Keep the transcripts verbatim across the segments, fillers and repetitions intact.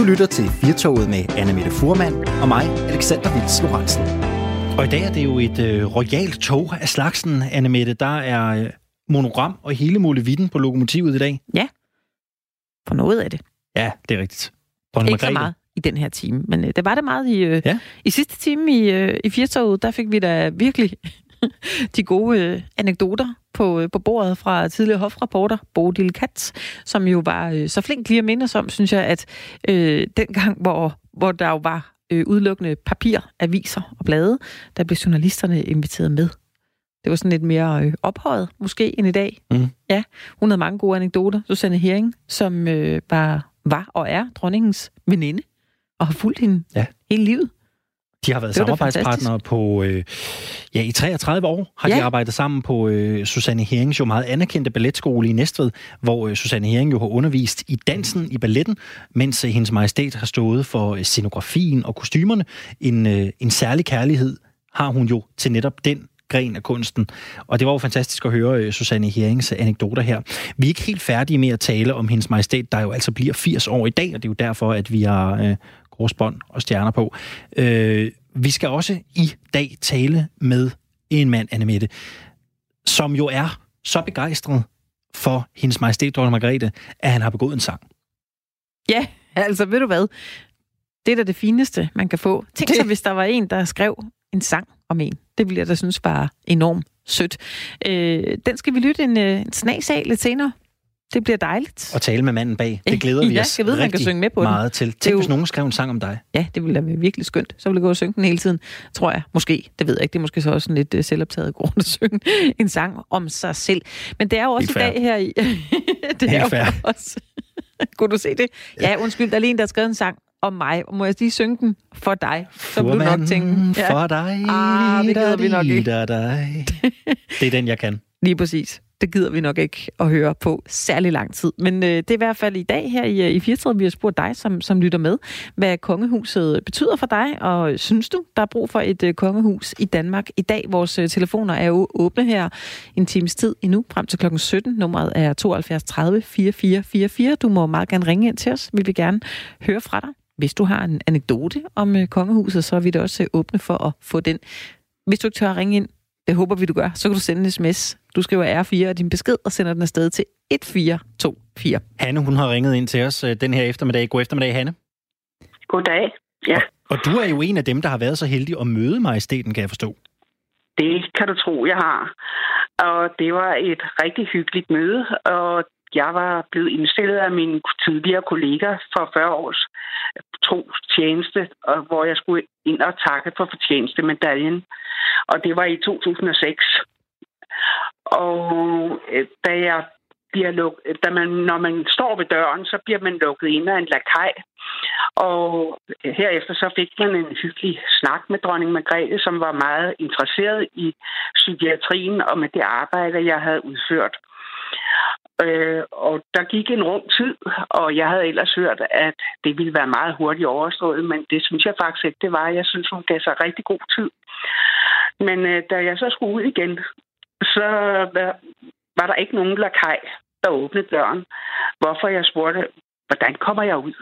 Du lytter til Firtoget med Anne-Mette Fuhrmann og mig, Alexander Vils-Lorentzen. Og i dag er det jo et øh, royalt tog af slagsen, Anne-Mette. Der er øh, monogram og hele molevitten på lokomotivet i dag. Ja, for noget af det. Ja, det er rigtigt. Dronning Margrethe. Ikke så meget i den her time, men øh, det var det meget i, øh, ja. i sidste time i, øh, i Firtoget. Der fik vi da virkelig de gode øh, anekdoter på, øh, på bordet fra tidligere hofreporter Bodil Katz, som jo var øh, så flink lige at minde os om, synes jeg, at øh, dengang, hvor, hvor der jo var øh, udelukkende papir, aviser og blade, der blev journalisterne inviteret med. Det var sådan lidt mere øh, ophøjet, måske, end i dag. Mm. Ja, hun havde mange gode anekdoter. Susanne Hering, som øh, var, var og er dronningens veninde, og har fulgt hende ja. hele livet. De har været samarbejdspartnere på, øh, ja, i treogtredive år har ja. de arbejdet sammen på øh, Susanne Herings jo meget anerkendte balletskole i Næstved, hvor øh, Susanne Hering jo har undervist i dansen, i balletten, mens øh, hendes majestæt har stået for øh, scenografien og kostymerne. En, øh, en særlig kærlighed har hun jo til netop den gren af kunsten. Og det var jo fantastisk at høre øh, Susanne Herings anekdoter her. Vi er ikke helt færdige med at tale om hendes majestæt, der jo altså bliver firs år i dag, og det er jo derfor, at vi har Øh, Hårsbånd og stjerner på. Øh, vi skal også i dag tale med en mand, Anne-Mette, som jo er så begejstret for hendes majestæt, dronning Margrethe, at han har begået en sang. Ja, altså ved du hvad? Det er da det fineste, man kan få. Tænk det. Så, hvis der var en, der skrev en sang om en. Det ville jeg da synes var enormt sødt. Øh, den skal vi lytte en, en snas af lidt senere. Det bliver dejligt. Og tale med manden bag. Det glæder vi ja, os jeg ved, rigtig man kan synge med på meget den. Til. Tænk, jo, hvis nogen skrev en sang om dig. Ja, det ville da være virkelig skønt. Så ville jeg gå og synge den hele tiden, tror jeg. Måske. Det ved jeg ikke. Det er måske så også en lidt uh, selvoptaget grund at synge en sang om sig selv. Men det er jo også i dag her i det er jo også. Kunne du se det? Ja, undskyld. Der er lige en, der har skrevet en sang om mig. Må jeg lige synge den for dig? Så vil du nok tænke. Ja. For dig. Ah, det gider vi nok ikke. Det er den, jeg kan. Lige præcis. Det gider vi nok ikke at høre på særlig lang tid. Men øh, det er i hvert fald i dag her i, i Firtoget, vi har spurgt dig, som, som lytter med, hvad kongehuset betyder for dig, og synes du, der er brug for et øh, kongehus i Danmark i dag? Vores øh, telefoner er jo åbne her en times tid endnu, frem til klokken sytten. Nummeret er tooghalvfjerds tredive fireogfyrre fireogfyrre. Du må meget gerne ringe ind til os. Vi vil gerne høre fra dig. Hvis du har en anekdote om øh, kongehuset, så er vi da også øh, åbne for at få den. Hvis du ikke tør at ringe ind, det håber vi, du gør, så kan du sende en sms. Du skriver R fire og din besked, og sender den afsted til et fire to fire. Hanne, hun har ringet ind til os den her eftermiddag. God eftermiddag, Hanne. God dag, ja. Og, og du er jo en af dem, der har været så heldig at møde majestæten, kan jeg forstå. Det kan du tro, jeg har. Og det var et rigtig hyggeligt møde, og jeg var blevet indstillet af mine tidligere kolleger for fyrre års trostjeneste, hvor jeg skulle ind og takke for fortjenestemedaljen. Og det var i to tusind og seks. Og da, jeg bliver luk- da man, når man står ved døren, så bliver man lukket ind af en lakaj. Og herefter så fik man en hyggelig snak med dronning Margrethe, som var meget interesseret i psykiatrien og med det arbejde, jeg havde udført. Øh, og der gik en rum tid, og jeg havde ellers hørt, at det ville være meget hurtigt overstået, men det synes jeg faktisk ikke, det var. Jeg synes, hun gav sig rigtig god tid. Men øh, da jeg så skulle ud igen, så var, var der ikke nogen lakaj, der åbnede døren. Hvorfor jeg spurgte, hvordan kommer jeg ud?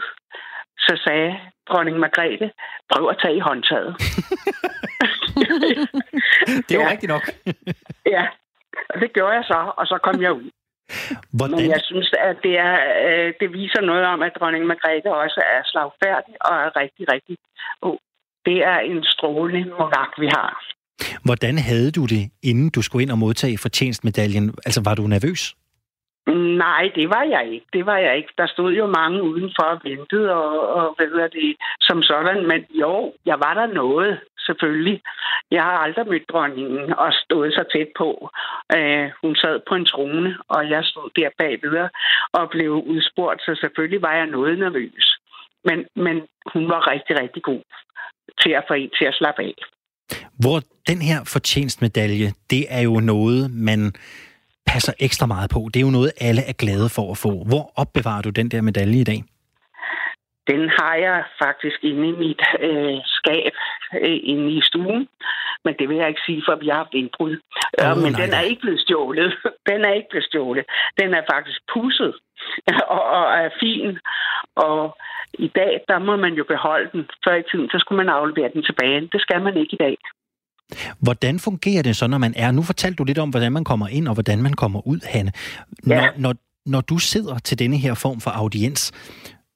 Så sagde dronning Margrethe, prøv at tage i håndtaget. Det er jo ja. rigtigt nok. Ja, og det gjorde jeg så, og så kom jeg ud. Hvordan? Men jeg synes, at det, er, øh, det viser noget om, at dronning Margrethe også er slagfærdig og er rigtig, rigtig oh, det er en strålende monark, vi har. Hvordan havde du det, inden du skulle ind og modtage fortjenstmedaljen? Altså, var du nervøs? Nej, det var jeg ikke. Det var jeg ikke. Der stod jo mange udenfor og ventede, og, og hvad hedder det, som sådan. Men jo, jeg var der noget, selvfølgelig. Jeg har aldrig mødt dronningen og stået så tæt på. Øh, hun sad på en trone, og jeg stod der bagved og blev udspurgt, så selvfølgelig var jeg noget nervøs. Men, men hun var rigtig, rigtig god til at få en til at slappe af. Hvor den her fortjenstmedalje, det er jo noget, man passer ekstra meget på. Det er jo noget, alle er glade for at få. Hvor opbevarer du den der medalje i dag? Den har jeg faktisk inde i mit øh, skab, øh, inde i stuen. Men det vil jeg ikke sige, for vi har haft indbrud. Oh, øh, men nej, den er ikke blevet stjålet. Den er ikke blevet stjålet. Den er faktisk pudset og, og er fin. Og I dag, der må man jo beholde den. Før i tiden, så skulle man aflevere den tilbage. Det skal man ikke i dag. Hvordan fungerer det så, når man er... Nu fortalte du lidt om, hvordan man kommer ind, og hvordan man kommer ud, Hanne. Når, ja. når, når du sidder til denne her form for audiens,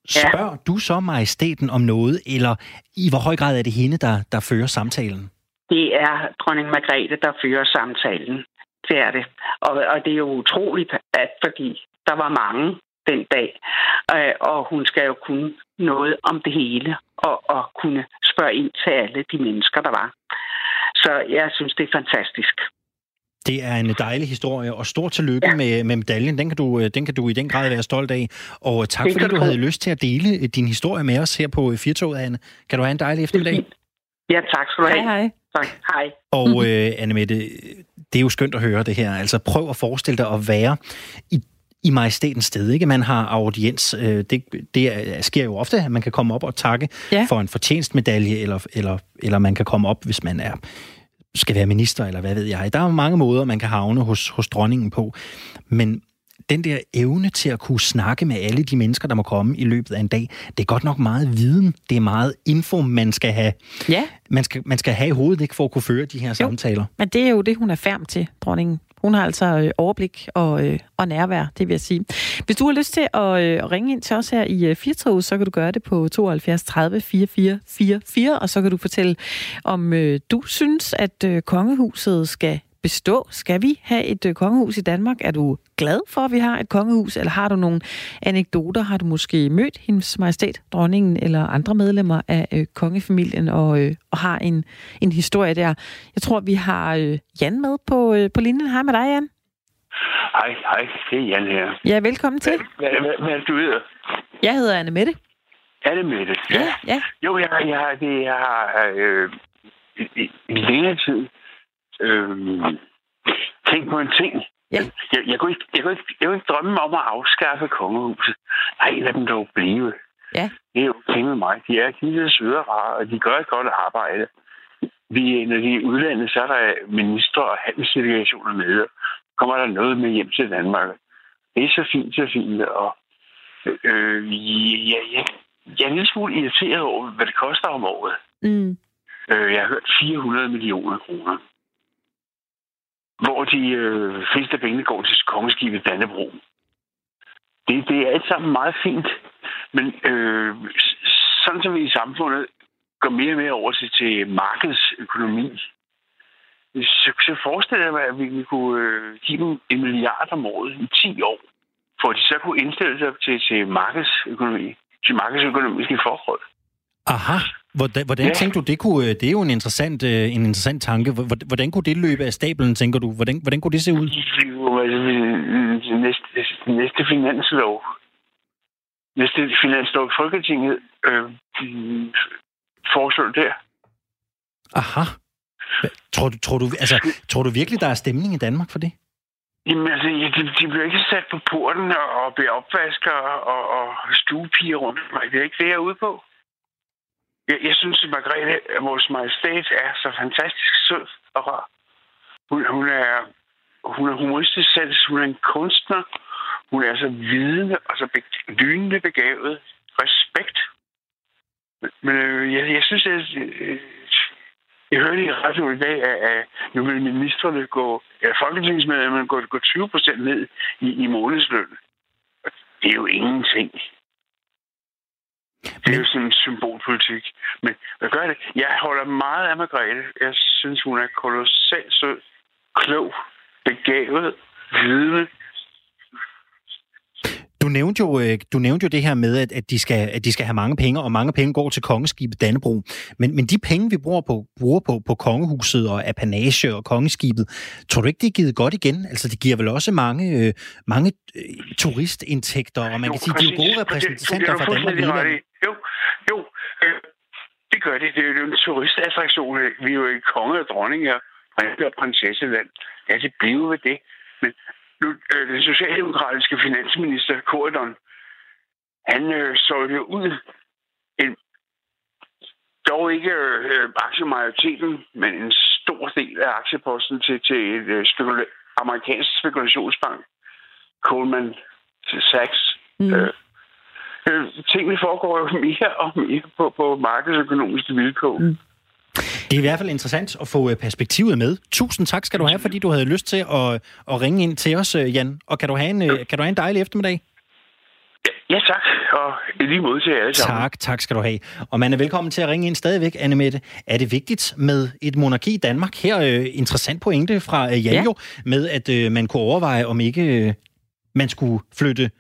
spørger ja. du så majestæten om noget, eller i hvor høj grad er det hende, der, der fører samtalen? Det er dronning Margrethe, der fører samtalen. Det er det. Og, og det er jo utroligt, at fordi der var mange den dag, øh, og hun skal jo kunne noget om det hele, og, og kunne spørge ind til alle de mennesker, der var. Så jeg synes, det er fantastisk. Det er en dejlig historie, og stort tillykke ja. med, med medaljen. Den kan, du, den kan du i den grad være stolt af. Og tak, fordi du havde lyst til at dele din historie med os her på Firtoget, Anne. Kan du have en dejlig eftermiddag? Ja, tak skal du have. Hej, hej. Tak. Hej. Og mm-hmm. øh, Anne-Mette, det er jo skønt at høre det her. Altså, prøv at forestille dig at være i i majestætens sted, ikke? Man har audiens. Det, det sker jo ofte, at man kan komme op og takke ja. for en fortjenstmedalje, eller, eller, eller man kan komme op, hvis man er skal være minister, eller hvad ved jeg. Der er mange måder, man kan havne hos, hos dronningen på. Men den der evne til at kunne snakke med alle de mennesker, der må komme i løbet af en dag, det er godt nok meget viden. Det er meget info, man skal have. Ja. Man skal, man skal have i hovedet, ikke, for at kunne føre de her jo. samtaler. Men det er jo det, hun er færm til, dronningen. Hun har altså overblik og, øh, og nærvær, det vil jeg sige. Hvis du har lyst til at øh, ringe ind til os her i øh, Firtoget, så kan du gøre det på tooghalvfjerds tredive fireogfyrre fireogfyrre, og så kan du fortælle, om øh, du synes, at øh, kongehuset skal bestå. Skal vi have et øh, kongehus i Danmark? Er du glad for, at vi har et kongehus, eller har du nogle anekdoter? Har du måske mødt hendes majestæt, dronningen eller andre medlemmer af øh, kongefamilien og, øh, og har en, en historie der? Jeg tror, vi har øh, Jan med på, øh, på linjen. Hej med dig, Jan. Hej, hej. Det er Jan her. Ja, velkommen til. Hvad, hvad, hvad du hedder? Jeg hedder Anne-Mette. Anne-Mette? Ja. ja, ja. Jo, jeg, jeg har, det, jeg har øh, i, i, i længere tid Øhm, tænk på en ting. Ja. Jeg, jeg, kunne ikke, jeg, kunne ikke, jeg kunne ikke drømme om at afskaffe kongehuset. Nej, lad dem dog blive. Ja. Det er jo ting med mig. De er ikke søde og rare, og de gør et godt arbejde. Vi, når de er udlandet, så er der ministre og handelsdelegationer med. Kommer der noget med hjem til Danmark? Det er så fint, så fint. Og, øh, ja, ja. Jeg er en lille smule irriteret over, hvad det koster om året. Mm. Jeg har hørt fire hundrede millioner kroner. Hvor de øh, fleste af pengene går til kongeskibet Dannebrog. Det, det er alt sammen meget fint, men øh, sådan som vi i samfundet går mere og mere over til, til markedsøkonomi, så, så forestiller jeg mig, at vi, vi kunne øh, give dem en milliard om året i ti år, for at de så kunne indstille sig til, til markedsøkonomi, til markedsøkonomiske forhold. Aha. Hvordan, hvordan ja. tænker du, det kunne, det er jo en interessant, en interessant tanke. Hvordan, hvordan kunne det løbe af stablen, tænker du? Hvordan, hvordan kunne det se ud? Næste, næste finanslov. Næste finanslov i Folketinget øh, foreslår der. Aha. Tror du, tror, du, altså, tror du virkelig, der er stemning i Danmark for det? Jamen altså, de, de bliver ikke sat på porten og bliver opvasker og, og stuepiger rundt. Det er ikke det, jeg er ude på. Jeg, jeg synes, at Margrethe, vores majestæt, er så fantastisk sød og rar. Hun, hun, er, hun er humoristisk selv, hun er en kunstner. Hun er så vidende og så be- lynende begavet. Respekt. Men, men øh, jeg, jeg synes, at jeg, jeg, jeg hørte i radioen i dag, at, at nu vil ministerne gå, eller folketingsmedlemmerne går, går tyve procent ned i, i månedsløn. Det er jo ingenting. Det er jo sådan en symbolpolitik. Men hvad gør det? Jeg holder meget af Margrethe. Jeg synes, hun er kolossalt sød, klog, begavet, vidende. Du nævnte jo, du nævnte jo det her med, at, at, de skal, at de skal have mange penge, og mange penge går til kongeskibet Dannebrog. Men, men de penge, vi bruger på, bruger på, på kongehuset og apanage og kongeskibet, tror du ikke, det er givet godt igen? Altså, det giver vel også mange, øh, mange øh, turistindtægter, og man jo, kan sige, at de er jo gode repræsentanter for Danmark. Jo, jo, øh, det gør det. Det er jo en turistattraktion. Vi er jo ikke konge og dronninger, prins og prinsesseland. Ja, det bliver ved det. Men nu, øh, den socialdemokratiske finansminister, Cordon, han øh, solgte jo ud en, dog ikke øh, aktiemajoriteten, men en stor del af aktieposten til, til et øh, spekula- amerikansk spekulationsbank, Goldman Sachs. Mm. Øh, øh, tingene foregår jo mere og mere på, på markedsøkonomiske vilkår. Mm. Det er i hvert fald interessant at få perspektivet med. Tusind tak skal du have, fordi du havde lyst til at, at ringe ind til os, Jan. Og kan du have en, kan du have en dejlig eftermiddag? Ja, tak. Og i lige måde til jer alle sammen. Tak, tak skal du have. Og man er velkommen til at ringe ind stadigvæk, Anne-Mette. Er det vigtigt med et monarki i Danmark? Her øh, interessant pointe fra øh, Janjo, ja. med at øh, man kunne overveje, om ikke øh, man skulle flytte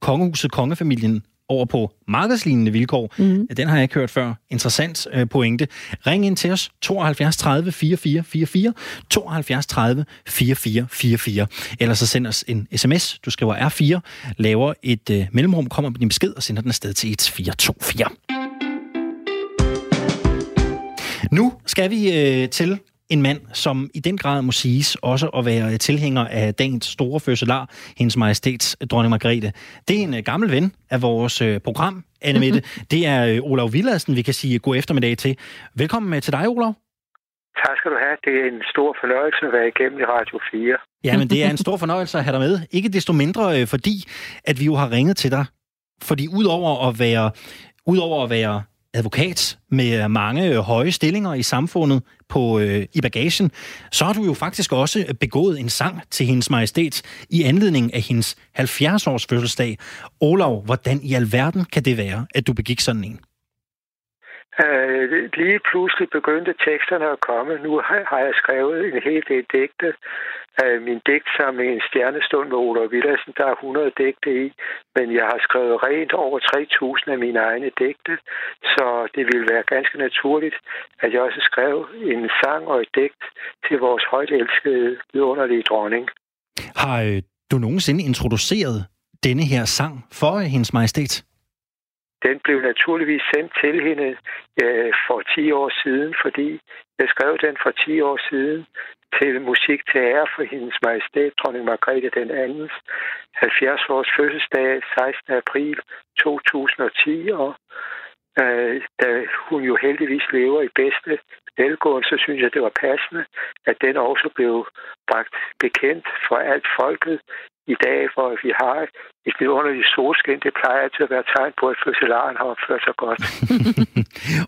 kongehuset, kongefamilien, over på markedslignende vilkår. Mm-hmm. Den har jeg ikke hørt før. Interessant øh, pointe. Ring ind til os tooghalvfjerds tredive fireogfyrre fireogfyrre, tooghalvfjerds tredive fireogfyrre fireogfyrre. Eller så send os en sms. Du skriver R fire, laver et øh, mellemrum, kommer med din besked og sender den afsted til et fire to fire. Nu skal vi øh, til en mand, som i den grad må siges også at være tilhænger af dagens store fødselar, hendes majestæts dronning Margrethe. Det er en gammel ven af vores program, Anne-Mette. Mm-hmm. Det er Olav Villadsen, vi kan sige god eftermiddag til. Velkommen til dig, Olav. Tak skal du have. Det er en stor fornøjelse at være igennem i Radio fire. Jamen, det er en stor fornøjelse at have dig med. Ikke desto mindre, fordi at vi jo har ringet til dig. Fordi udover at være, udover at være advokat med mange høje stillinger i samfundet på, øh, i bagagen, så har du jo faktisk også begået en sang til hendes majestæt i anledning af hendes halvfjerds-års fødselsdag. Olav, hvordan i alverden kan det være, at du begik sådan en? Øh, lige pludselig begyndte teksterne at komme. Nu har jeg skrevet en hel del digte. Øh, min digtsamling En stjernestund med Olav Villadsen, der er hundrede digte i, men jeg har skrevet rent over tre tusind af mine egne digte, så det ville være ganske naturligt, at jeg også skrev en sang og et digt til vores højt elskede, vidunderlige dronning. Har øh, du nogensinde introduceret denne her sang for hendes majestæt? Den blev naturligvis sendt til hende øh, for ti år siden, fordi jeg skrev den for ti år siden til musik til ære for hendes majestæt, dronning Margrethe den andens halvfjerds-års fødselsdag sekstende april to tusind og ti, og øh, da hun jo heldigvis lever i bedste velgående, så synes jeg, det var passende, at den også blev bragt bekendt for alt folket i dag, hvor vi har et vidunderligt solskin. Det plejer altid at være tegn på, at fødselaren har opført sig godt.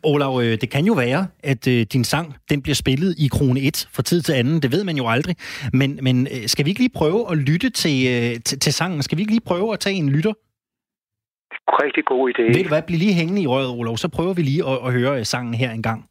Olav, det kan jo være, at din sang den bliver spillet i krone et fra tid til anden. Det ved man jo aldrig. Men, men skal vi ikke lige prøve at lytte til, til, til sangen? Skal vi ikke lige prøve at tage en lytter? Rigtig god idé. Ved du hvad? Bliv lige hængende i røret, Olav. Så prøver vi lige at, at høre sangen her en gang.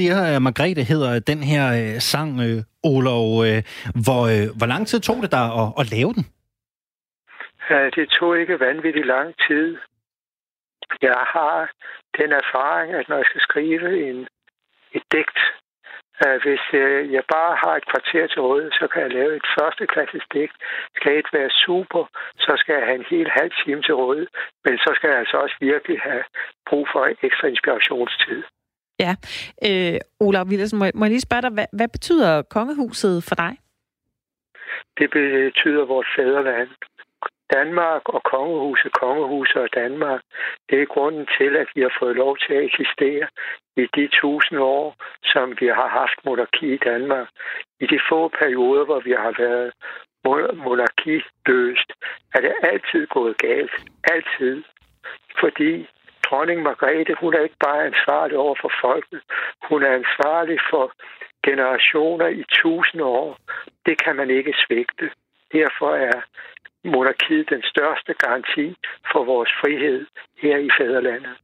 Det her, Margrethe, hedder den her øh, sang, øh, Olav. Øh, hvor, øh, hvor lang tid tog det dig at, at lave den? Ja, det tog ikke vanvittigt lang tid. Jeg har den erfaring, at når jeg skal skrive en, et digt, øh, hvis øh, jeg bare har et kvarter til rådighed, så kan jeg lave et førsteklasses digt. Skal et være super, så skal jeg have en hel halv time til rådighed, men så skal jeg altså også virkelig have brug for ekstra inspirationstid. Ja. Øh, Olav Villadsen, må, må jeg lige spørge dig, hvad, hvad betyder kongehuset for dig? Det betyder vores fædreland. Danmark og kongehuset, kongehuset og Danmark, det er grunden til, at vi har fået lov til at eksistere i de tusind år, som vi har haft monarki i Danmark. I de få perioder, hvor vi har været monarkiløst, er det altid gået galt. Altid. Fordi dronning Margrethe, hun er ikke bare ansvarlig over for folket. Hun er ansvarlig for generationer i tusind år. Det kan man ikke svigte. Derfor er monarkiet den største garanti for vores frihed her i fædrelandet.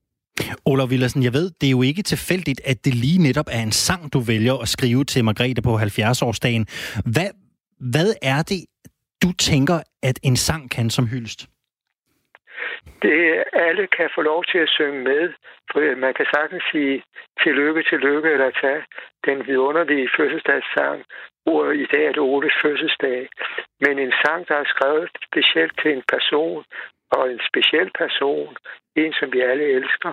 Olav Villadsen, jeg ved, det er jo ikke tilfældigt, at det lige netop er en sang, du vælger at skrive til Margrethe på halvfjerds-årsdagen. Hvad, hvad er det, du tænker, at en sang kan som hyldest? Det, alle kan få lov til at synge med. Man kan sagtens sige tillykke, tillykke, eller tage den vidunderlige fødselsdagssang. I dag er det Oles fødselsdag. Men en sang, der er skrevet specielt til en person, og en speciel person, en som vi alle elsker,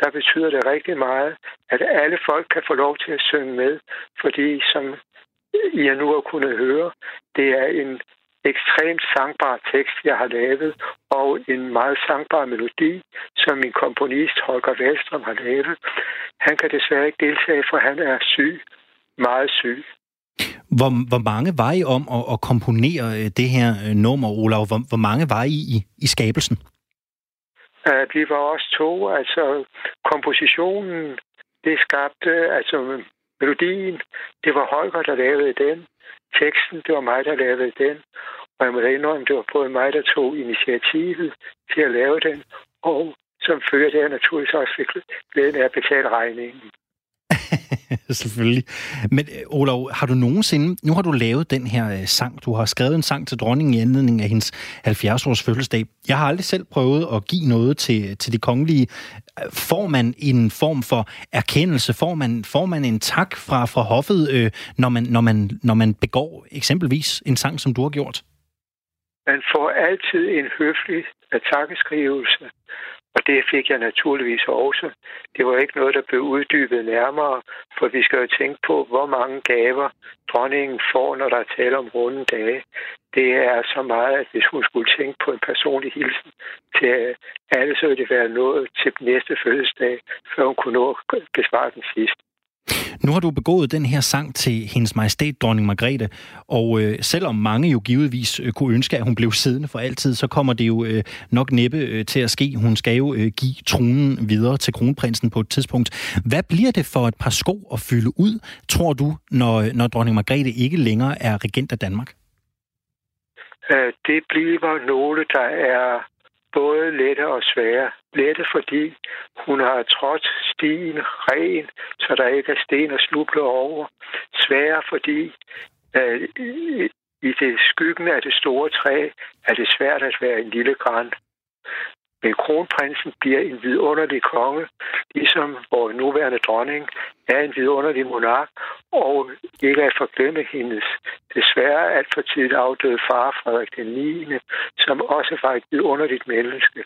der betyder det rigtig meget, at alle folk kan få lov til at synge med, fordi som I nu har kunnet høre, det er en ekstremt sangbar tekst, jeg har lavet, og en meget sangbar melodi, som min komponist Holger Wellstrøm har lavet. Han kan desværre ikke deltage, for han er syg. Meget syg. Hvor, hvor mange var I om at, at komponere det her nummer, Olav? Hvor, hvor mange var I i, i skabelsen? Uh, vi var også to. Altså, kompositionen, det skabte, altså melodien, det var Holger, der lavede den. Teksten, det var mig, der lavede den. Og jeg må indrømme, det var både mig, der tog initiativet til at lave den. Og som følger det, naturligvis også fik glæden af at betale regningen. Selvfølgelig. Men Olav, har du nogensinde... Nu har du lavet den her sang. Du har skrevet en sang til dronningen i anledning af hendes halvfjerds-års fødselsdag. Jeg har aldrig selv prøvet at give noget til, til de kongelige. Får man en form for erkendelse? Får man, får man en tak fra, fra hoffet, øh, når, man, når, man, når man begår eksempelvis en sang, som du har gjort? Man får altid en høflig takkeskrivelse. Og det fik jeg naturligvis også. Det var ikke noget, der blev uddybet nærmere, for vi skal jo tænke på, hvor mange gaver dronningen får, når der er tale om runde dage. Det er så meget, at hvis hun skulle tænke på en personlig hilsen til alle, så ville det være noget til næste fødselsdag, før hun kunne nå at besvare den sidste. Nu har du begået den her sang til hendes majestæt, dronning Margrethe, og øh, selvom mange jo givetvis øh, kunne ønske, at hun blev siddende for altid, så kommer det jo øh, nok næppe øh, til at ske. Hun skal jo øh, give tronen videre til kronprinsen på et tidspunkt. Hvad bliver det for et par sko at fylde ud, tror du, når, når dronning Margrethe ikke længere er regent af Danmark? Det bliver nogle, der er både lette og svære. Lette, fordi hun har trådt stien ren, så der ikke er sten og slubler over. Svære, fordi øh, i det skyggen af det store træ er det svært at være en lille gran. Men kronprinsen bliver en vidunderlig konge, ligesom vores nuværende dronning er en vidunderlig monark, og ikke at forglemme hendes desværre alt for tidligt afdøde far, Frederik den niende, som også var et vidunderligt menneske.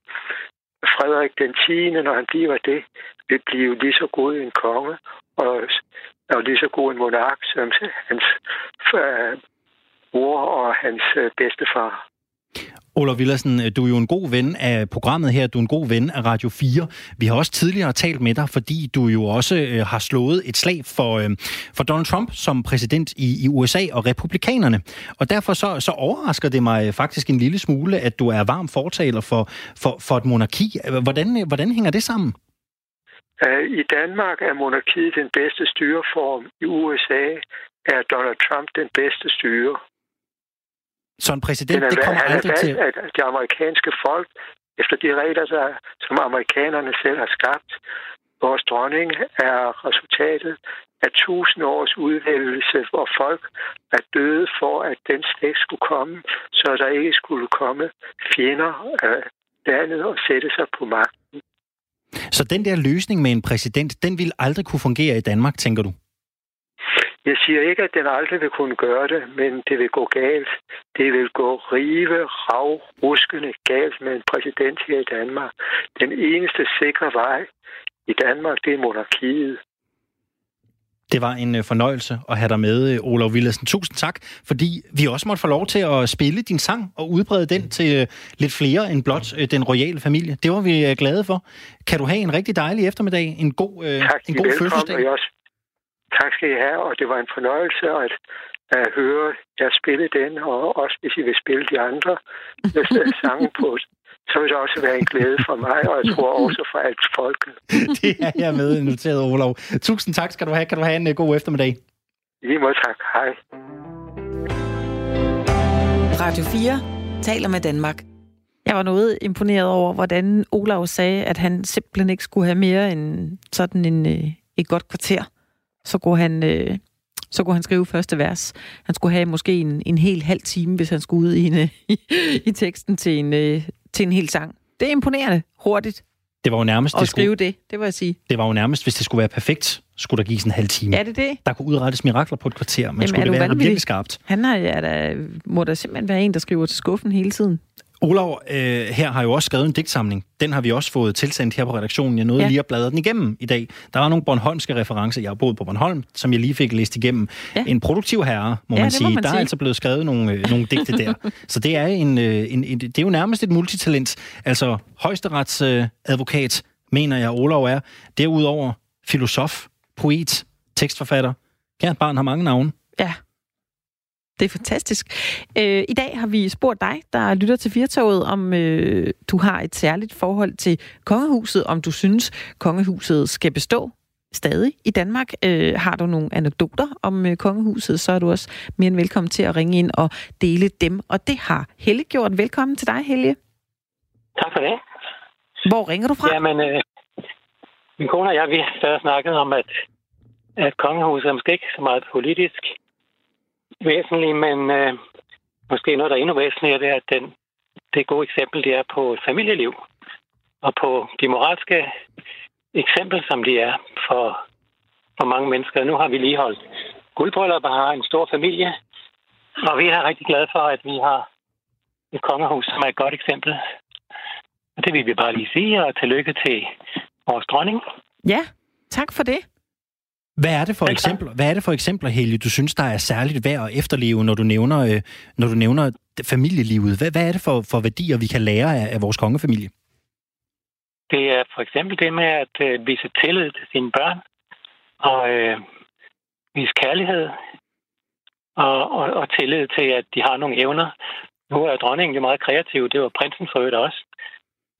Frederik den tiende, når han bliver det, vil blive lige så god en konge og, og lige så god en monark som hans øh, mor og hans øh, bedstefar. Olav Villadsen, du er jo en god ven af programmet her, du er en god ven af Radio fire. Vi har også tidligere talt med dig, fordi du jo også øh, har slået et slag for, øh, for Donald Trump som præsident i, i U S A og republikanerne. Og derfor så, så overrasker det mig faktisk en lille smule, at du er varm fortaler for, for, for et monarki. Hvordan, hvordan hænger det sammen? I Danmark er monarkiet den bedste styreform. I U S A er Donald Trump den bedste styre. Så en præsident, det kommer aldrig til... at det amerikanske folk, efter de regler, der, som amerikanerne selv har skabt, vores dronning er resultatet af tusind års udvælgelse, hvor folk er døde for, at den slægt skulle komme, så der ikke skulle komme fjender af landet og sætte sig på magten. Så den der løsning med en præsident, den ville aldrig kunne fungere i Danmark, tænker du? Jeg siger ikke, at den aldrig vil kunne gøre det, men det vil gå galt. Det vil gå rive, rav, ruskende galt med en præsident her i Danmark. Den eneste sikre vej i Danmark, det er monarkiet. Det var en fornøjelse at have dig med, Olav Villadsen. Tusind tak, fordi vi også måtte få lov til at spille din sang og udbrede den til lidt flere end blot den royale familie. Det var vi glade for. Kan du have en rigtig dejlig eftermiddag, en god, tak, en god fødselsdag. Og også, tak skal I have, og det var en fornøjelse at, at høre jer spille den, og også hvis I vil spille de andre sange på, så vil det også være en glæde for mig, og jeg tror også for alt folket. Det er jeg med noteret, Olav. Tusind tak skal du have. Kan du have en god eftermiddag? Lige måde, tak. Hej. Radio fire taler med Danmark. Jeg var noget imponeret over, hvordan Olav sagde, at han simpelthen ikke skulle have mere end sådan en, et godt kvarter. Så kunne han, så kunne han skrive første vers. Han skulle have måske en, en hel halv time, hvis han skulle ud i, en, i, i teksten til en... til en hel sang. Det er imponerende hurtigt. Det var jo nærmest... At skrive det, det var jeg sige. Det var jo nærmest, hvis det skulle være perfekt, skulle der give sådan en halv time. Er det det? Der kunne udrettes mirakler på et kvarter, men skulle det være virkelig skarpt. Han har, ja, der, må der simpelthen være en, der skriver til skuffen hele tiden. Olav øh, her har jo også skrevet en digtsamling. Den har vi også fået tilsendt her på redaktionen. Jeg nåede ja. lige at bladre den igennem i dag. Der var nogle bornholmske referencer. Jeg har boet på Bornholm, som jeg lige fik læst igennem. Ja. En produktiv herre, må ja, man sige. Må man der sige. Er altså blevet skrevet nogle, øh, nogle digte der. Så det er, en, øh, en, en, det er jo nærmest et multitalent. Altså højesteretsadvokat, øh, mener jeg, Olav er. Derudover filosof, poet, tekstforfatter. Kært barn har mange navne. Ja. Det er fantastisk. Øh, I dag har vi spurgt dig, der lytter til Firtoget, om øh, du har et særligt forhold til kongehuset, om du synes, kongehuset skal bestå stadig i Danmark. Øh, har du nogle anekdoter om øh, kongehuset, så er du også mere end velkommen til at ringe ind og dele dem. Og det har Helge gjort. Velkommen til dig, Helge. Tak for det. Hvor ringer du fra? Jamen, øh, min kone og jeg, vi har snakket om, at, at kongehuset er måske ikke så meget politisk væsentligt, men øh, måske noget, der er endnu væsentligere, det er at den, det gode eksempel, det er på familieliv, og på de moralske eksempler, som de er for, for mange mennesker. Nu har vi lige holdt guldbryllup og har en stor familie, og vi er rigtig glade for, at vi har et kongehus, som er et godt eksempel. Og det vil vi bare lige sige, og tillykke til vores dronning. Ja, tak for det. Hvad er det for eksempler? Hvad er det for eksempler, Helge, du synes der er særligt værd at efterleve, når du nævner, når du nævner familielivet? Hvad, hvad er det for, for værdier, vi kan lære af, af vores kongefamilie? Det er for eksempel det med at øh, vise tillid til sine børn og øh, vise kærlighed og, og, og tillid til, at de har nogle evner. Nu er dronningen jo meget kreativ, det var prinsen for øvrigt også.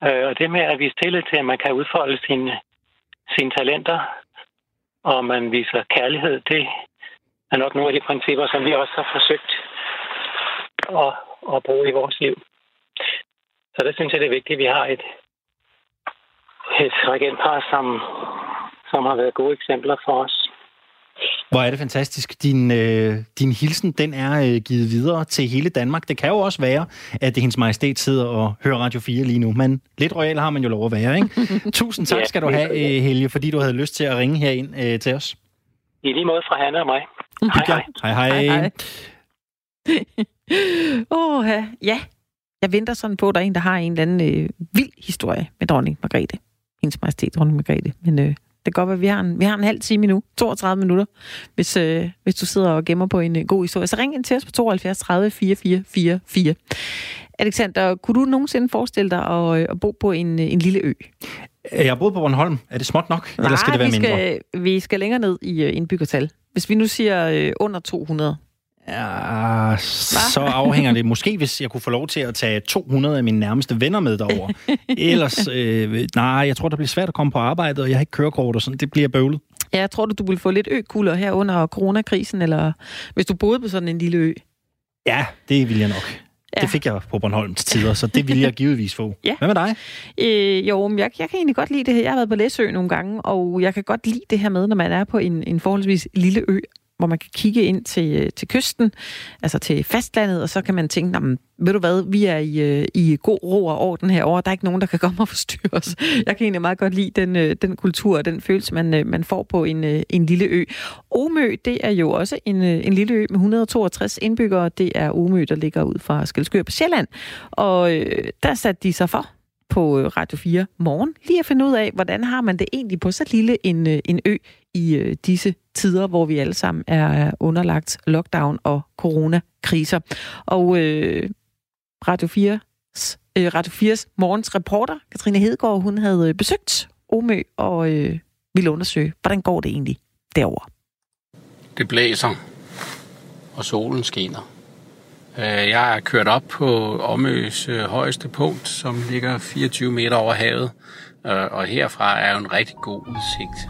Øh, og det med at vise tillid til, at man kan udfolde sine, sine talenter, og man viser kærlighed, det er nok nogle af de principper, som vi også har forsøgt at, at bruge i vores liv. Så det synes jeg, det er vigtigt, at vi har et, et regentpar, som, som har været gode eksempler for os. Hvor er det fantastisk. Din, øh, din hilsen, den er øh, givet videre til hele Danmark. Det kan jo også være, at det hendes majestæt sidder og hører Radio fire lige nu, men lidt royal har man jo lov at være, ikke? Tusind tak skal du have, øh, Helge, fordi du havde lyst til at ringe herind øh, til os. I lige måde fra Hanna og mig. Hej, hej. Hej, hej. hej, hej. oh, ja, jeg venter sådan på, at der er en, der har en eller anden øh, vild historie med dronning Margrethe. Hendes majestæt, dronning Margrethe, men... Øh, Det kan godt være, vi har en, vi har en halv time endnu, toogtredive minutter, hvis, øh, hvis du sidder og gemmer på en øh, god historie. Så ring ind til os på tooghalvfjerds tredive fire fire fire fire. Alexander, kunne du nogensinde forestille dig at, øh, at bo på en, øh, en lille ø? Jeg boede på Bornholm. Er det småt nok, nej, eller skal det være vi mindre? Skal, vi skal længere ned i øh, indbyggertal. Hvis vi nu siger øh, under to hundrede. Ja, så afhænger det måske, hvis jeg kunne få lov til at tage to hundrede af mine nærmeste venner med derover. Ellers, øh, nej, jeg tror, det bliver svært at komme på arbejde, og jeg har ikke kørekort og sådan. Det bliver bøvlet. Ja, jeg tror, du ville få lidt økulder her under coronakrisen, eller hvis du boede på sådan en lille ø. Ja, det ville jeg nok. Ja. Det fik jeg på Bornholm til tider, så det ville jeg givetvis få. Ja. Hvad med dig? Øh, jo, men jeg, jeg kan egentlig godt lide det her. Jeg har været på Læsø nogle gange, og jeg kan godt lide det her med, når man er på en, en forholdsvis lille ø, hvor man kan kigge ind til, til kysten, altså til fastlandet, og så kan man tænke, jamen, ved du hvad, vi er i, i god ro og orden herovre, der er ikke nogen, der kan komme og forstyrre os. Jeg kan egentlig meget godt lide den, den kultur og den følelse, man, man får på en, en lille ø. Omø, det er jo også en, en lille ø med et hundrede og toogtres indbyggere. Det er Omø, der ligger ud fra Skelskør på Sjælland, og øh, der satte de sig for på Radio fire morgen, lige at finde ud af, hvordan har man det egentlig på så lille en, en ø i disse tider, hvor vi alle sammen er underlagt lockdown og coronakriser. Og øh, Radio fires, øh, Radio fires morgens reporter, Katrine Hedegaard, hun havde besøgt Omø og øh, ville undersøge, hvordan går det egentlig derover. Det blæser, og solen skinner. Jeg er kørt op på Omøs højeste punkt, som ligger fireogtyve meter over havet, og herfra er en rigtig god udsigt.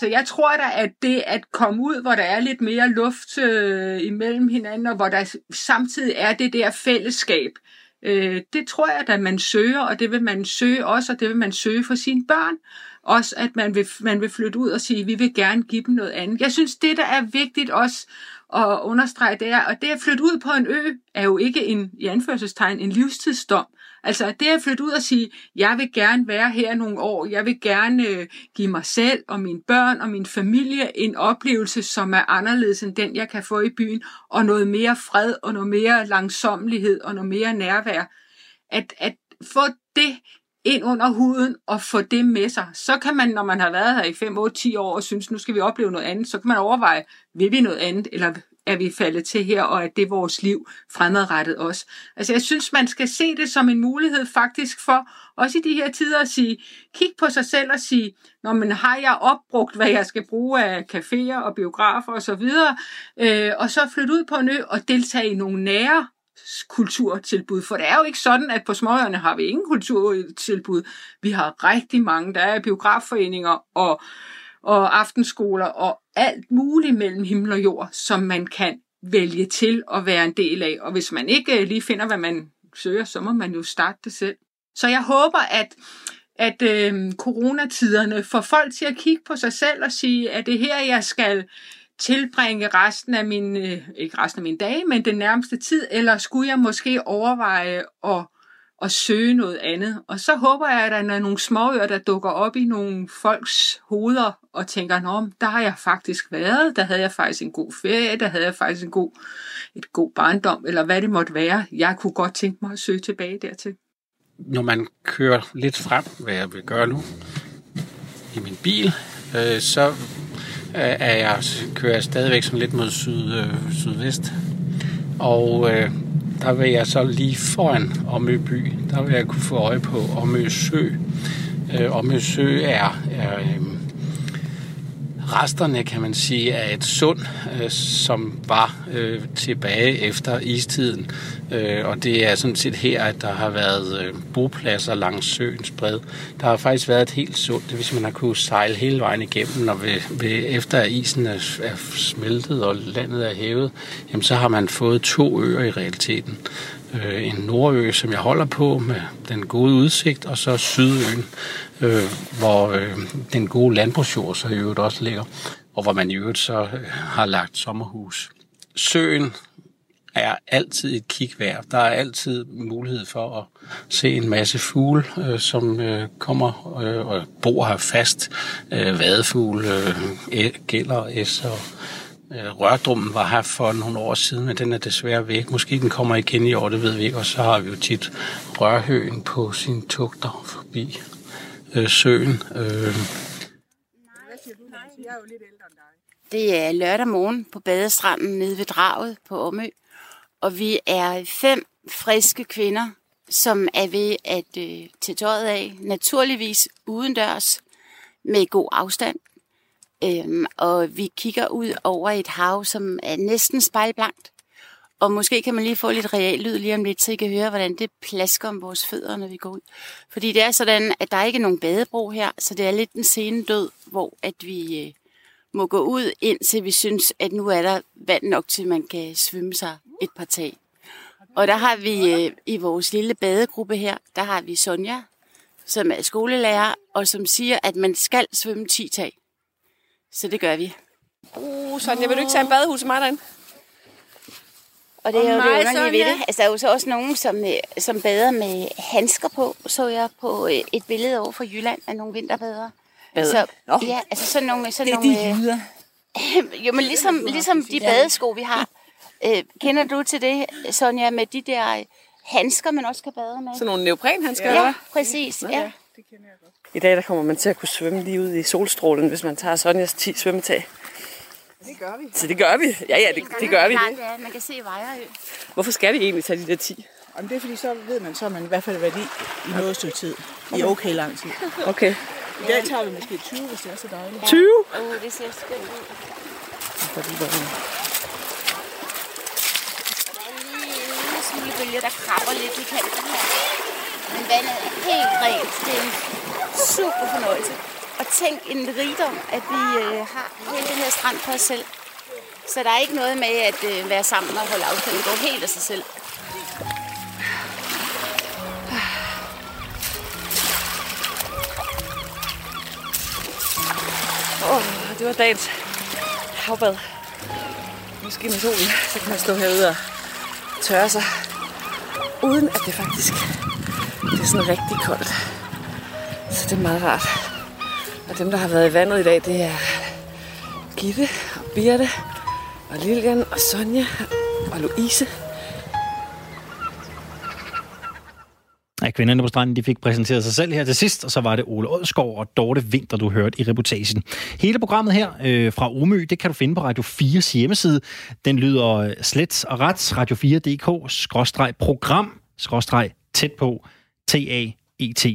Så jeg tror da, at det at komme ud, hvor der er lidt mere luft øh, imellem hinanden, og hvor der samtidig er det der fællesskab, øh, det tror jeg da, man søger, og det vil man søge også, og det vil man søge for sine børn. Også at man vil, man vil flytte ud og sige, vi vil gerne give dem noget andet. Jeg synes, det der er vigtigt også at understrege, det er, og det at flytte ud på en ø, er jo ikke en, i anførselstegn, en livstidsdom. Altså det at flytte ud og sige, jeg vil gerne være her nogle år, jeg vil gerne øh, give mig selv og mine børn og min familie en oplevelse, som er anderledes end den, jeg kan få i byen, og noget mere fred og noget mere langsommelighed og noget mere nærvær. At, at få det ind under huden og få det med sig. Så kan man, når man har været her i fem, otte, ti år og synes, nu skal vi opleve noget andet, så kan man overveje, vil vi noget andet, eller er vi faldet til her, og at det er vores liv fremadrettet også. Altså jeg synes, man skal se det som en mulighed faktisk for, også i de her tider at sige, kig på sig selv og sige, når man har jeg opbrugt, hvad jeg skal bruge af caféer og biografer og så videre, øh, og så flytte ud på en ø og deltage i nogle nære kulturtilbud, for det er jo ikke sådan, at på småøerne har vi ingen kulturtilbud. Vi har rigtig mange, der er biografforeninger og og aftenskoler og alt muligt mellem himmel og jord, som man kan vælge til at være en del af. Og hvis man ikke lige finder, hvad man søger, så må man jo starte det selv. Så jeg håber, at, at øh, coronatiderne får folk til at kigge på sig selv og sige, at det her, jeg skal tilbringe resten af min, øh, ikke resten af min dage, men den nærmeste tid, eller skulle jeg måske overveje at og søge noget andet. Og så håber jeg, at der er nogle småøer, der dukker op i nogle folks hoveder og tænker, nå, der har jeg faktisk været, der havde jeg faktisk en god ferie, der havde jeg faktisk en god, et god barndom, eller hvad det måtte være. Jeg kunne godt tænke mig at søge tilbage dertil. Når man kører lidt frem, hvad jeg vil gøre nu, i min bil, øh, så er jeg, kører jeg stadigvæk sådan lidt mod syd, øh, sydvest. Og Øh, der vil jeg så lige foran Omø by, der vil jeg kunne få øje på Omø Sø. Øh, Omø Sø er, er øh, resterne, kan man sige, af et sund, øh, som var øh, tilbage efter istiden. Øh, og det er sådan set her, at der har været øh, bopladser langs søens bred. Der har faktisk været et helt sund, det vil sige, man har kunnet sejle hele vejen igennem, og ved, ved, efter at isen er, er smeltet og landet er hævet, jamen, så har man fået to øer i realiteten. Øh, en nordø, som jeg holder på med den gode udsigt, og så sydøen, øh, hvor øh, den gode landbrugsjord så i øvrigt også ligger, og hvor man i øvrigt så øh, har lagt sommerhus. Søen er altid et kigvær. Der er altid mulighed for at se en masse fugle, øh, som øh, kommer øh, og bor her fast. Øh, vadefugle, øh, gælder, æs og øh, rørdrummen var her for nogle år siden, men den er desværre væk. Måske den kommer igen i år, det ved vi ikke. Og så har vi jo tit rørhøen på sine tugter forbi øh, søen. Øh. Nej, jeg er jo lidt ældre end dig. Det er lørdag morgen på badestranden nede ved draget på Omø. Og vi er fem friske kvinder, som er ved at øh, tage tøjet af, naturligvis udendørs, med god afstand. Øhm, og vi kigger ud over et hav, som er næsten spejlblankt. Og måske kan man lige få lidt reallyd lige om lidt, så I kan høre, hvordan det plasker om vores fødder, når vi går ud. Fordi det er sådan, at der ikke er nogen badebro her, så det er lidt en sene død, hvor at vi øh, må gå ud, indtil vi synes, at nu er der vand nok til, man kan svømme sig et par tag. Og der har vi øh, i vores lille badegruppe her, der har vi Sonja, som er skolelærer, og som siger, at man skal svømme ti tag. Så det gør vi. Uh, Sonja, vil du ikke tage en badehus til mig derinde? Og det er jo oh, det underlige ved det. Altså, der er jo så også nogen, som, som bader med handsker på, så jeg på et billede over fra Jylland af nogle vinterbadere, Så, ja, altså sådan nogle... Sådan det er nogle, de øh, jo, men ligesom, ligesom de badesko, vi har. Øh, kender du til det, Sonja, med de der handsker, man også kan bade med? Sådan nogle neoprenhandsker? Ja, præcis. Ja. Ja, det kender jeg godt. I dag der kommer man til at kunne svømme lige ud i solstrålen, hvis man tager Sonjas ti svømmetag. Det gør vi. Så det gør vi. Ja, ja, det, det gør vi. Man kan se Vejerø. Hvorfor skal vi egentlig tage de der ti? Jamen, det er fordi, så ved man, så man i hvert fald været i i noget stykke tid. I okay lang tid. Okay. I dag tager vi måske tyve, hvis det er så dejligt. tyve? Åh, oh, det ser skønt ud. Der er lige en lille smule bølger, der krabber lidt i kanten her. Men vandet er helt rent. Det er en super fornøjelse. Og tænk en rigdom, at vi øh, har hele den her strand for os selv. Så der er ikke noget med at øh, være sammen og holde afstand. Det går helt af sig selv. Åh, oh, det var dagens havbad. Måske med solen, så kan man stå herude og tørre sig. Uden at det faktisk det er sådan rigtig koldt. Så det er meget rart. Og dem, der har været i vandet i dag, det er Gitte og Birte og Lilian og Sonja og Louise. Ja, kvinderne på stranden, de fik præsenteret sig selv her til sidst, og så var det Ole Odskov og Dorte Vinter, du hørte i reportagen. Hele programmet her øh, fra Omø, det kan du finde på Radio fires hjemmeside. Den lyder slet og ret, radio fire punktum d k skråstreg program skråstreg tæt på t a e t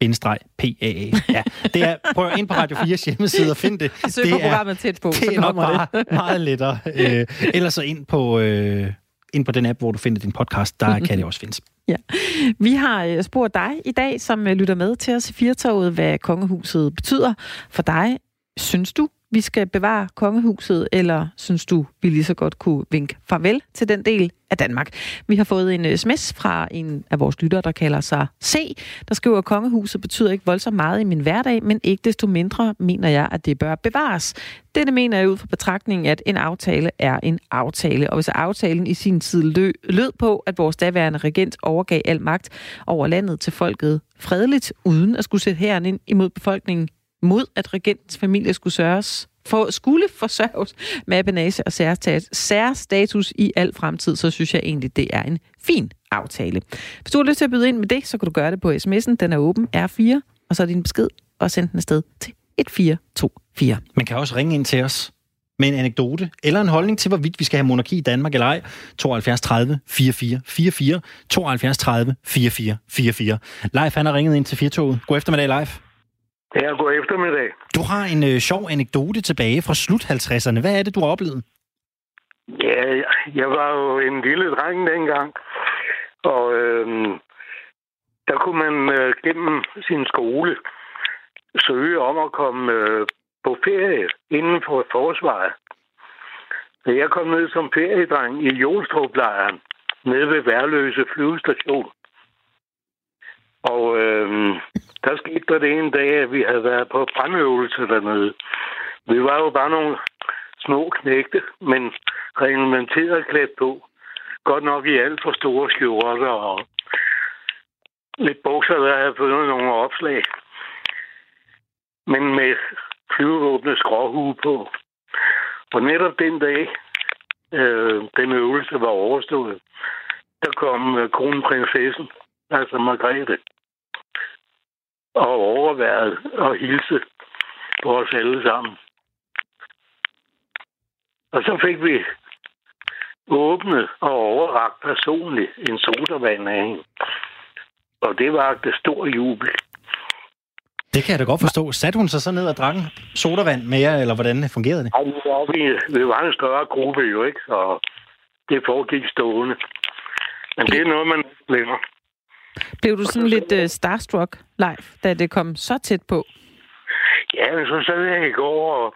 bindestreg p a a. Ja, det er, prøv ind på Radio fires hjemmeside og find det. Søg på det programmet er, tæt på, det er nok bare meget lettere. Øh, ellers så ind på... Øh, ind på den app, hvor du finder din podcast, der kan det også findes. Ja. Vi har spurgt dig i dag, som lytter med til os i Firtoget, hvad kongehuset betyder for dig. Synes du, vi skal bevare kongehuset, eller synes du, vi lige så godt kunne vinke farvel til den del af Danmark? Vi har fået en sms fra en af vores lyttere, der kalder sig C, der skriver, at kongehuset betyder ikke voldsomt meget i min hverdag, men ikke desto mindre mener jeg, at det bør bevares. Dette mener jeg ud fra betragtningen, at en aftale er en aftale. Og hvis aftalen i sin tid lød på, at vores daværende regent overgav al magt over landet til folket fredeligt, uden at skulle sætte hæren ind imod befolkningen, mod at regentens familie skulle sørges for, skulle forsørges med apanage og særstatus i al fremtid, så synes jeg egentlig, det er en fin aftale. Hvis du har lyst til at byde ind med det, så kan du gøre det på sms'en. Den er åben, R fire, og så er din besked, og send den afsted til et fire to fire. Man kan også ringe ind til os med en anekdote eller en holdning til, hvorvidt vi skal have monarki i Danmark eller ej. tooghalvfjerds tredive fireogfyrre fireogfyrre, tooghalvfjerds tredive fireogfyrre fireogfyrre. Leif, han har ringet ind til Firtoget. God eftermiddag, Leif. Ja, god eftermiddag. Du har en øh, sjov anekdote tilbage fra slut halvtredserne. Hvad er det, du har oplevet? Ja, jeg var jo en lille dreng dengang, og øh, der kunne man øh, gennem sin skole søge om at komme øh, på ferie inden for forsvaret. Så jeg kom ned som feriedreng i Jostrup-lejren nede ved Værløse Flyvestation. Og øh, der skete der det ene dag, at vi havde været på brandøvelse dernede. Vi var jo bare nogle små knægte, men reglementeret klædt på. Godt nok i alt for store skjorter og lidt bukser, der havde fået nogle opslag. Men med flyvevåbnets skråhue på. Og netop den dag, øh, den øvelse var overstået, der kom øh, kronprinsessen, altså Margrethe, og overværet og hilse på os alle sammen. Og så fik vi åbnet og overrakt personligt en sodavand af hende. Og det var det store jubel. Det kan jeg da godt forstå. Satte hun sig så ned og drak sodavand med jer, eller hvordan fungerede det? Vi var en større gruppe jo, ikke? Så det foregik stående. Men det er noget, man glemmer. Blev du sådan lidt uh, starstruck live, da det kom så tæt på? Ja, men så sad jeg i går og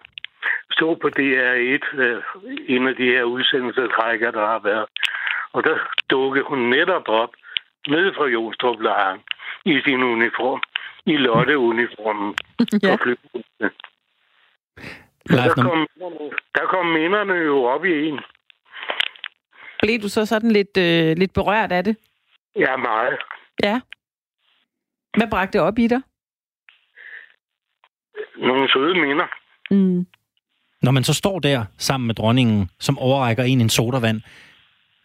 stod på D R et, uh, en af de her udsendelsetrækker, der har været. Og der dukkede hun netop op ned fra Jostrup-lejren i sin uniform, i Lotte-uniformen. Ja. Der kom, der kom minderne jo op i en. Blev du så sådan lidt, øh, lidt berørt af det? Ja, meget. Ja. Hvad bragte det op i dig? nogle søde minder. Mm. Når man så står der sammen med dronningen, som overrækker en en sodavand,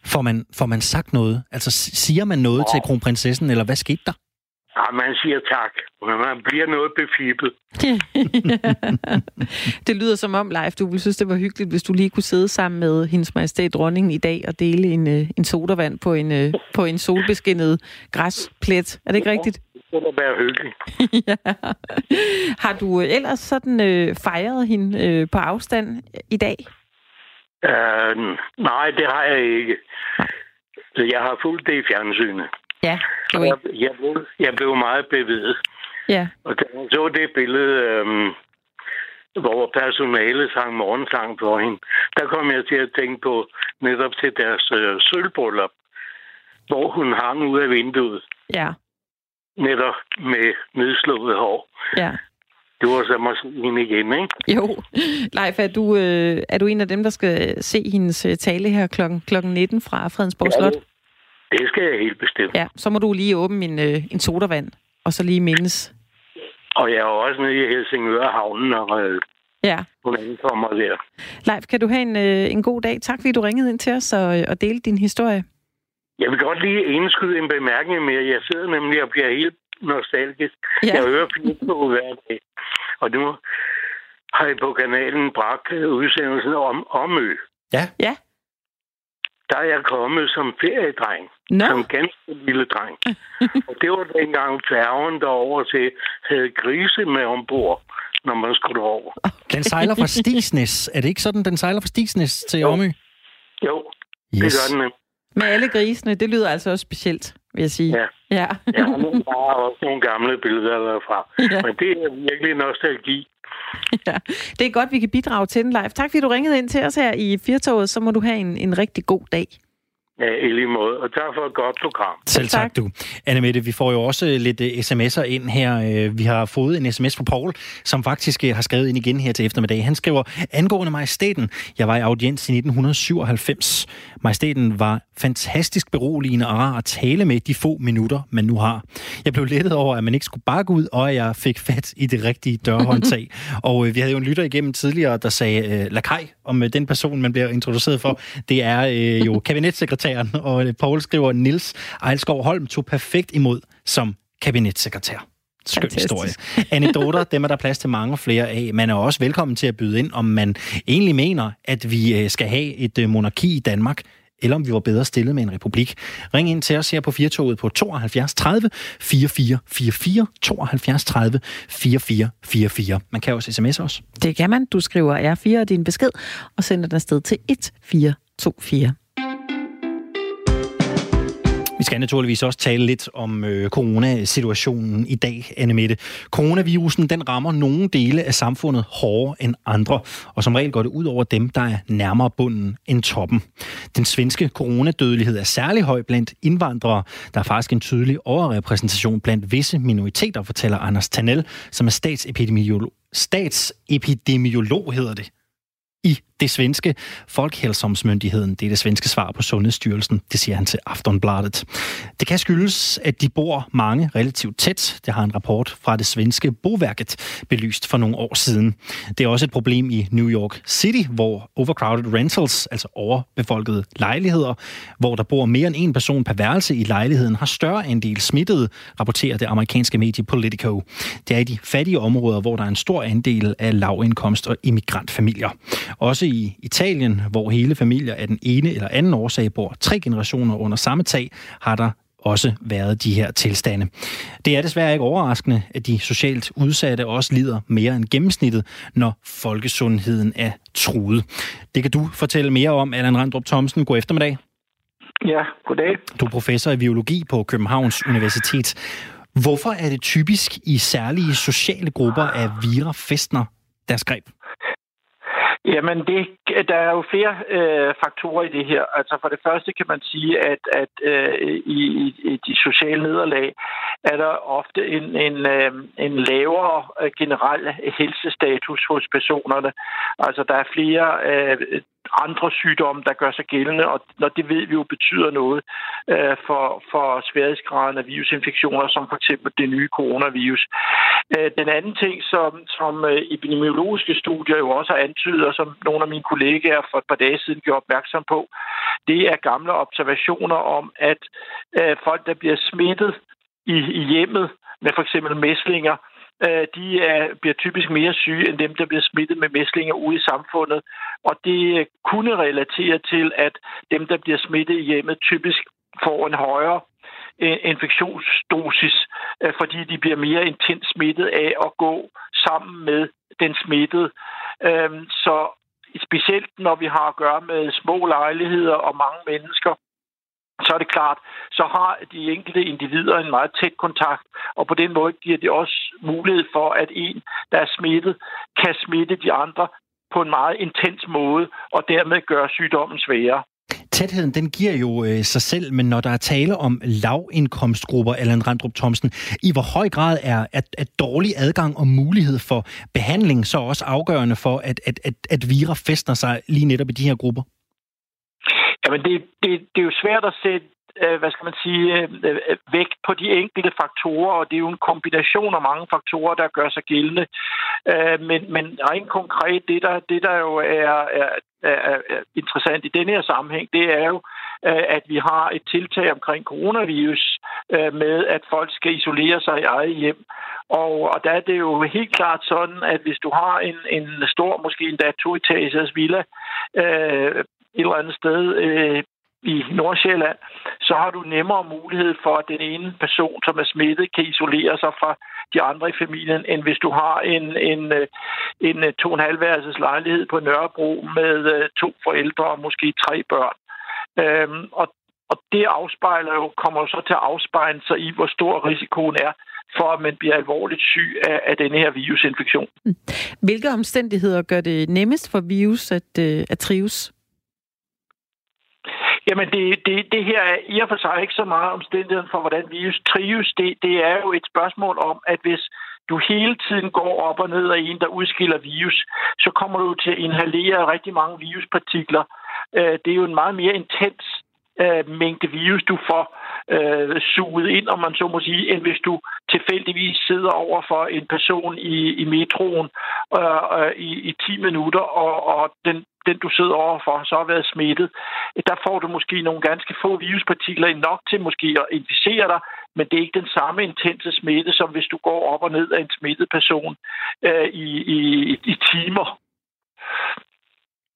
får man, får man sagt noget? Altså siger man noget oh. til kronprinsessen, eller hvad skete der? Ja, man siger tak, men man bliver noget befippet. Det lyder som om, Leif, du ville synes, det var hyggeligt, hvis du lige kunne sidde sammen med hendes majestæt dronningen i dag og dele en, en sodavand på en, på en solbeskinnet græsplet. Er det ikke rigtigt? Det kunne være hyggeligt. Ja. Har du ellers sådan øh, fejret hende øh, på afstand i dag? Øh, nej, det har jeg ikke. Jeg har fulgt det i fjernsynet. Ja, det jeg, jeg, blev, jeg blev meget bevidst. Ja. Og da jeg så det billede, øhm, hvor personalet sang morgensang for hende, der kom jeg til at tænke på netop til deres øh, sølvbryllup, hvor hun hang ud af vinduet. Ja. Netop med nedslået hår. Ja. Det var så måske hende igen, ikke? Jo. Leif, er du, øh, er du en af dem, der skal se hendes tale her klokken nitten fra Fredensborg Slot? Ja. Det skal jeg helt bestemt. Ja, så må du lige åbne en, øh, en sodavand, og så lige mindes. Og jeg er også nede i Helsingør havnen, og øh, ja. Hun ankommer der. Leif, kan du have en, øh, en god dag. Tak, fordi du ringede ind til os og, og delte din historie. Jeg vil godt lige indskyde en bemærkning med, jeg sidder nemlig og bliver helt nostalgisk. Ja. Jeg hører Firtoget hver dag. Og nu har jeg på kanalen bragt udsendelsen om Omø. Ja, ja. Der er jeg kommet som feriedreng. No. Som ganske lille dreng. Og det var dengang færgen derover til havde grise med ombord, når man skulle over. Den sejler fra Stigsnes. Er det ikke sådan, den sejler fra Stigsnes til Omø? Jo, jo. Yes. Det gør den. Med alle grisene, det lyder altså også specielt, vil jeg sige. Ja, ja. Ja, men der er også nogle gamle billeder derfra. Ja. Men det er virkelig nostalgi. Ja, det er godt, vi kan bidrage til den, Leif. Tak, fordi du ringede ind til os her i Firtoget. Så må du have en, en rigtig god dag. Ja, i lige måde. Og tak for et godt program. Selv tak, tak du. Anne-Mette, vi får jo også lidt sms'er ind her. Vi har fået en sms fra Paul, som faktisk har skrevet ind igen her til eftermiddag. Han skriver, angående majestæten, jeg var i audiens i nitten syvoghalvfems. Majestæten var fantastisk beroligende og rar at tale med de få minutter, man nu har. Jeg blev lettet over, at man ikke skulle bakke ud, og at jeg fik fat i det rigtige dørhåndtag. Og vi havde jo en lytter igennem tidligere, der sagde øh, lakaj om den person, man bliver introduceret for. Det er øh, jo kabinetssekretær. Og Paul skriver, Niels Ejlskov Holm tog perfekt imod som kabinetssekretær. Skøn Fantastisk. Historie. Anekdoter, dem er der plads til mange flere af. Man er også velkommen til at byde ind, om man egentlig mener, at vi skal have et monarki i Danmark, eller om vi var bedre stillet med en republik. Ring ind til os her på Firtoget på tooghalvfjerds tredive fireogfyrre fireogfyrre, tooghalvfjerds tredive fireogfyrre fireogfyrre. Man kan også sms'e os. Det kan man. Du skriver R fire og din besked, og sender den afsted til et fire to fire. Vi skal naturligvis også tale lidt om øh, coronasituationen i dag, Anne-Mette. Coronavirusen, den rammer nogle dele af samfundet hårdere end andre, og som regel går det ud over dem, der er nærmere bunden end toppen. Den svenske coronadødelighed er særlig høj blandt indvandrere. Der er faktisk en tydelig overrepræsentation blandt visse minoriteter, fortæller Anders Tanell, som er statsepidemiolog, statsepidemiolog hedder det. I det svenske Folkhälsomyndigheten. Det er det svenske svar på Sundhedsstyrelsen. Det siger han til Aftonbladet. Det kan skyldes, at de bor mange relativt tæt. Det har en rapport fra det svenske Boværket belyst for nogle år siden. Det er også et problem i New York City, hvor overcrowded rentals, altså overbefolkede lejligheder, hvor der bor mere end en person per værelse i lejligheden, har større andel smittede, rapporterer det amerikanske medie Politico. Det er i de fattige områder, hvor der er en stor andel af lavindkomst og immigrantfamilier. Også i Italien, hvor hele familier af den ene eller anden årsag bor tre generationer under samme tag, har der også været de her tilstande. Det er desværre ikke overraskende, at de socialt udsatte også lider mere end gennemsnittet, når folkesundheden er truet. Det kan du fortælle mere om, Allan Randrup Thomsen. God eftermiddag. Ja, goddag. Du er professor i biologi på Københavns Universitet. Hvorfor er det typisk i særlige sociale grupper, at vira fæstner deres greb? Jamen, det, der er jo flere øh, faktorer i det her. Altså for det første kan man sige, at, at øh, i, i de sociale nederlag er der ofte en, en, øh, en lavere generel helsestatus hos personerne. Altså der er flere øh, andre sygdomme, der gør sig gældende, og når det ved vi jo betyder noget øh, for, for sværhedsgraden af virusinfektioner, som for eksempel det nye coronavirus. Øh, den anden ting, som, som epidemiologiske studier jo også har antydet, og som nogle af mine kollegaer for et par dage siden gjorde opmærksom på, det er gamle observationer om, at øh, folk, der bliver smittet i, i hjemmet med for eksempel mæslinger, de er, bliver typisk mere syge end dem, der bliver smittet med mæslinger ude i samfundet. Og det kunne relatere til, at dem, der bliver smittet i hjemmet, typisk får en højere infektionsdosis, fordi de bliver mere intens smittet af at gå sammen med den smittede. Så specielt når vi har at gøre med små lejligheder og mange mennesker, så er det klart, så har de enkelte individer en meget tæt kontakt, og på den måde giver det også mulighed for, at en, der er smittet, kan smitte de andre på en meget intens måde, og dermed gøre sygdommen sværere. Tætheden, den giver jo øh, sig selv, men når der er tale om lavindkomstgrupper, Allan Randrup Thomsen, i hvor høj grad er at, at dårlig adgang og mulighed for behandling så også afgørende for, at, at, at, at vira fæstner sig lige netop i de her grupper? Jamen, det, det, det er jo svært at sætte, hvad skal man sige, vægt på de enkelte faktorer, og det er jo en kombination af mange faktorer, der gør sig gældende. Men, men rent konkret, det der, det der jo er, er, er interessant i denne her sammenhæng, det er jo, at vi har et tiltag omkring coronavirus med, at folk skal isolere sig i eget hjem. Og, og der er det jo helt klart sådan, at hvis du har en, en stor, måske endda to-etagers villa, øh, et eller andet sted øh, i Nordsjælland, så har du nemmere mulighed for, at den ene person, som er smittet, kan isolere sig fra de andre i familien, end hvis du har en, en, en to og en halv værelses lejlighed på Nørrebro med to forældre og måske tre børn. Øhm, og, og det afspejler jo, kommer jo så til at afspejle sig i, hvor stor risikoen er for, at man bliver alvorligt syg af, af denne her virusinfektion. Hvilke omstændigheder gør det nemmest for virus at, at trives? Jamen, det, det, det her er i og for sig ikke så meget omstændigheden for, hvordan virus trives. Det, det er jo et spørgsmål om, at hvis du hele tiden går op og ned af en, der udskiller virus, så kommer du til at inhalere rigtig mange viruspartikler. Det er jo en meget mere intens mængde virus, du får øh, suget ind, om man så må sige, end hvis du tilfældigvis sidder over for en person i, i metroen øh, øh, i, i ti minutter, og, og den, den, du sidder over for, så har været smittet. Der får du måske nogle ganske få viruspartikler nok til måske at inficere dig, men det er ikke den samme intense smitte, som hvis du går op og ned af en smittet person øh, i, i, i timer.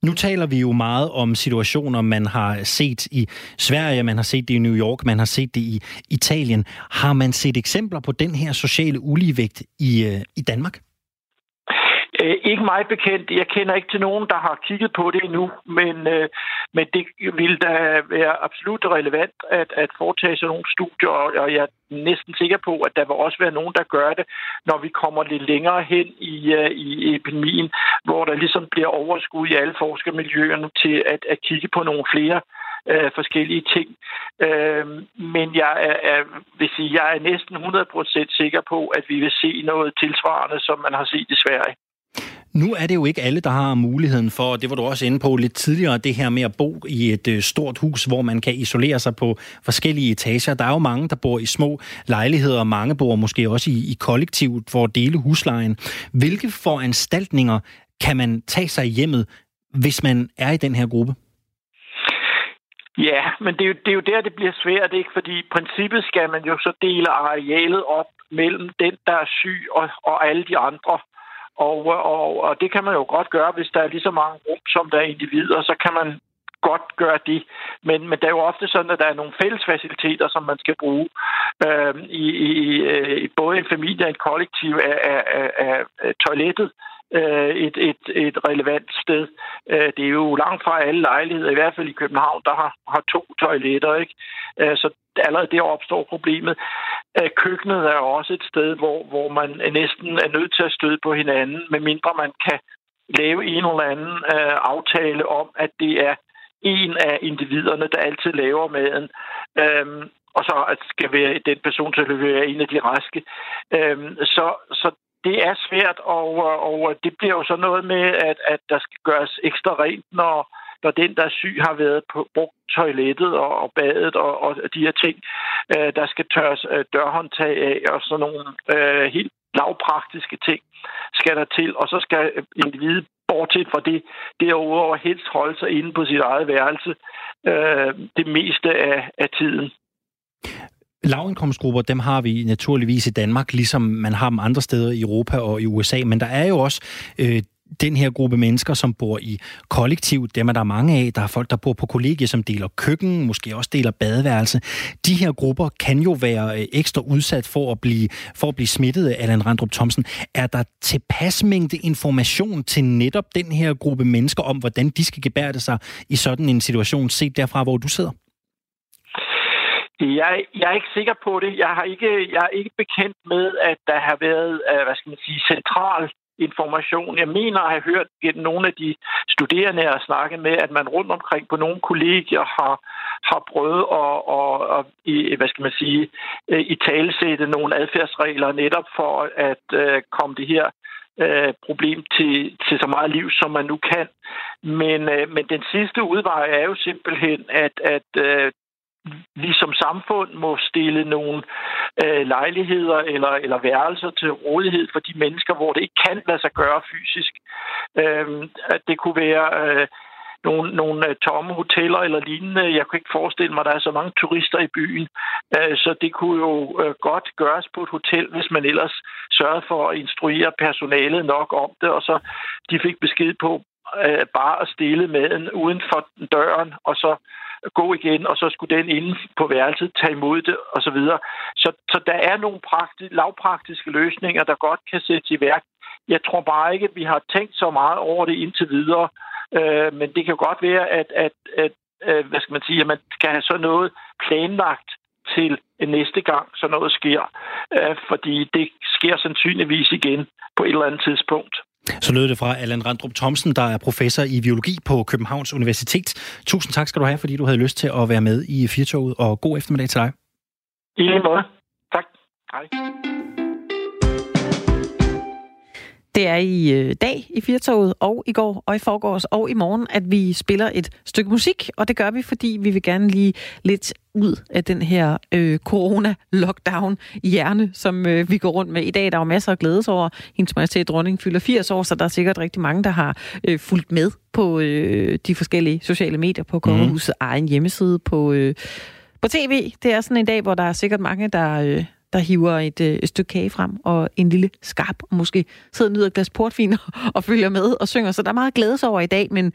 Nu taler vi jo meget om situationer, man har set i Sverige, man har set det i New York, man har set det i Italien. Har man set eksempler på den her sociale uligevægt i, i Danmark? Æh, ikke mig bekendt. Jeg kender ikke til nogen, der har kigget på det endnu, men, øh, men det vil da være absolut relevant at, at foretage sådan nogle studier, og jeg er næsten sikker på, at der vil også være nogen, der gør det, når vi kommer lidt længere hen i, øh, i epidemien, hvor der ligesom bliver overskud i alle forskermiljøerne til at, at kigge på nogle flere øh, forskellige ting. Øh, men jeg er, er, vil sige, jeg er næsten hundrede procent sikker på, at vi vil se noget tilsvarende, som man har set i Sverige. Nu er det jo ikke alle, der har muligheden for, det var du også inde på lidt tidligere, det her med at bo i et stort hus, hvor man kan isolere sig på forskellige etager. Der er jo mange, der bor i små lejligheder, og mange bor måske også i, i kollektivt for at dele huslejen. Hvilke foranstaltninger kan man tage sig i hjemmet, hvis man er i den her gruppe? Ja, men det er, jo, det er jo der, det bliver svært, ikke? Fordi i princippet skal man jo så dele arealet op mellem den, der er syg, og, og alle de andre. Og, og, og det kan man jo godt gøre, hvis der er lige så mange rum, som der er individer, så kan man godt gøre det. Men, men det er jo ofte sådan, at der er nogle fælles faciliteter, som man skal bruge. Øh, i, i, i både en familie og et kollektiv af, af, af, af toilettet øh, et, et, et relevant sted. Øh, det er jo langt fra alle lejligheder, i hvert fald i København, der har, har to toiletter, ikke? Øh, så allerede der opstår problemet. Køkkenet er også et sted, hvor, hvor man næsten er nødt til at støde på hinanden, medmindre man kan lave en eller anden øh, aftale om, at det er en af individerne, der altid laver maden, øhm, og så at skal være den person, der leverer en af de raske. Øhm, så, så det er svært, og, og det bliver jo så noget med, at, at der skal gøres ekstra rent, når når den, der er syg, har været på, brugt toilettet og, og badet og, og de her ting. Øh, der skal tørres øh, dørhåndtag af og sådan nogle øh, helt lavpraktiske ting skal der til. Og så skal individet, bortset fra det, derudover helst holde sig inde på sit eget værelse øh, det meste af, af tiden. Lavindkomstgrupper, dem har vi naturligvis i Danmark, ligesom man har dem andre steder i Europa og i U S A, men der er jo også øh, den her gruppe mennesker, som bor i kollektiv, dem er der mange af, der er folk, der bor på kollegier, som deler køkken, måske også deler badeværelse. De her grupper kan jo være ekstra udsat for at blive, for at blive smittet af Allan Randrup Thomsen. Er der tilpas mængde information til netop den her gruppe mennesker om, hvordan de skal gebærde sig i sådan en situation, set derfra, hvor du sidder? Jeg, jeg er ikke sikker på det. Jeg har ikke, jeg er ikke bekendt med, at der har været, hvad skal man sige, central information. Jeg mener at have hørt gennem nogle af de studerende, jeg har snakket med, at man rundt omkring på nogle kollegier har, har prøvet at, at, at, at hvad skal man sige, italesætte nogle adfærdsregler netop for at komme det her problem til, til så meget liv, som man nu kan. Men, men den sidste udvej er jo simpelthen, at, at vi som samfund må stille nogle øh, lejligheder eller, eller værelser til rådighed for de mennesker, hvor det ikke kan lade sig gøre fysisk. Øh, at det kunne være øh, nogle, nogle tomme hoteller eller lignende. Jeg kunne ikke forestille mig, at der er så mange turister i byen. Øh, så det kunne jo øh, godt gøres på et hotel, hvis man ellers sørgede for at instruere personalet nok om det, og så de fik besked på øh, bare at stille maden uden for døren, og så gå igen, og så skulle den inde på værelset tage imod det, og så videre. Så, så der er nogle prakti- lavpraktiske løsninger, der godt kan sættes i værk. Jeg tror bare ikke, at vi har tænkt så meget over det indtil videre, øh, men det kan godt være, at, at, at, at, hvad skal man sige, at man kan have sådan noget planlagt til næste gang, så noget sker, øh, fordi det sker sandsynligvis igen på et eller andet tidspunkt. Så lød det fra Allan Randrup Thomsen, der er professor i biologi på Københavns Universitet. Tusind tak skal du have, fordi du havde lyst til at være med i Firtoget, og god eftermiddag til dig. I lige måde. Tak. Hej. Det er i dag i Firtoget, og i går, og i forgårs, og i morgen, at vi spiller et stykke musik, og det gør vi, fordi vi vil gerne lige lidt ud af den her øh, corona-lockdown-hjerne, som øh, vi går rundt med i dag. Der er jo masser af glædes over. Hendes Majestæt Dronning fylder firs år, så der er sikkert rigtig mange, der har øh, fulgt med på øh, de forskellige sociale medier, på Kongehusets mm. egen hjemmeside, på, øh, på tv. Det er sådan en dag, hvor der er sikkert mange, der... Øh, der hiver et, et stykke kage frem og en lille skarp, og måske sidder og nyder et glas portvin og, og følger med og synger. Så der er meget glædes over i dag, men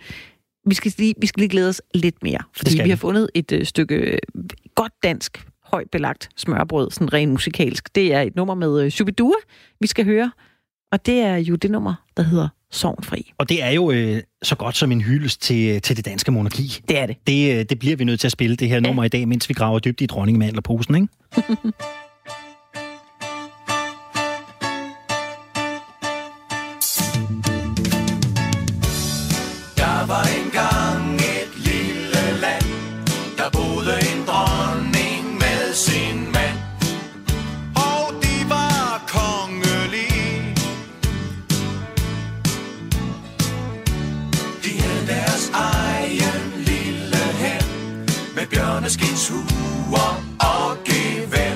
vi skal lige, vi skal lige glæde os lidt mere, fordi vi har fundet et uh, stykke uh, godt dansk, højt belagt smørbrød, sådan rent musikalsk. Det er et nummer med uh, Shu-bi-dua, vi skal høre, og det er jo det nummer, der hedder Sorgenfri. Og det er jo øh, så godt som en hyldest til, til det danske monarki. Det er det. det. Det bliver vi nødt til at spille, det her ja. nummer i dag, mens vi graver dybt i dronningemandlerposen, ikke? Skinshuer og gevær,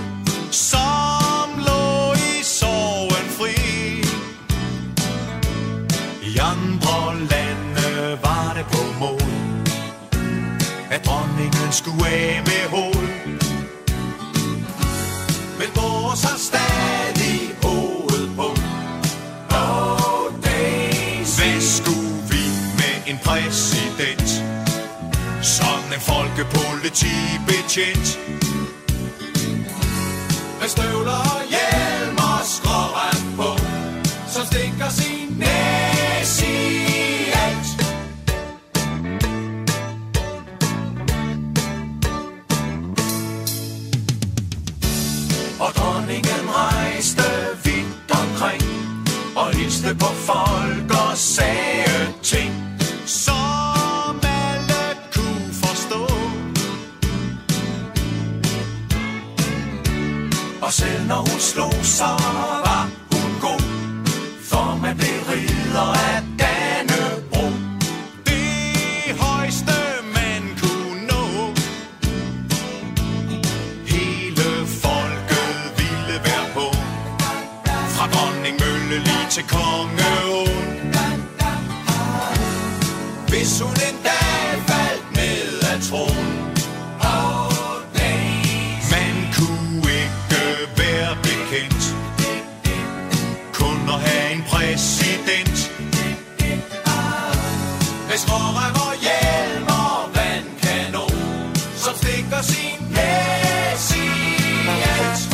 som lå i sorgen fri. I andre lande var det på mål, at dronningen skulle af med hul. Men vores har stadig hovedet på. Oh, days. Hvad skulle vi med en præsident? Sådan en folkepolitibetjent med støvler og hjelm og skrårem på, som stikker sin næs i alt. Og dronningen rejste vidt omkring og hilste på folk og sagde ting, som og selv når hun slog, så var hun god, for man blev ridder af Dannebrog. Det højeste til kongeåen. Hvis hun en dag faldt ned af tronen, man kunne ikke være bekendt, kun at have en præsident. Hvis Rora var hjelm og vandkanon, som stikker sin næs i alt.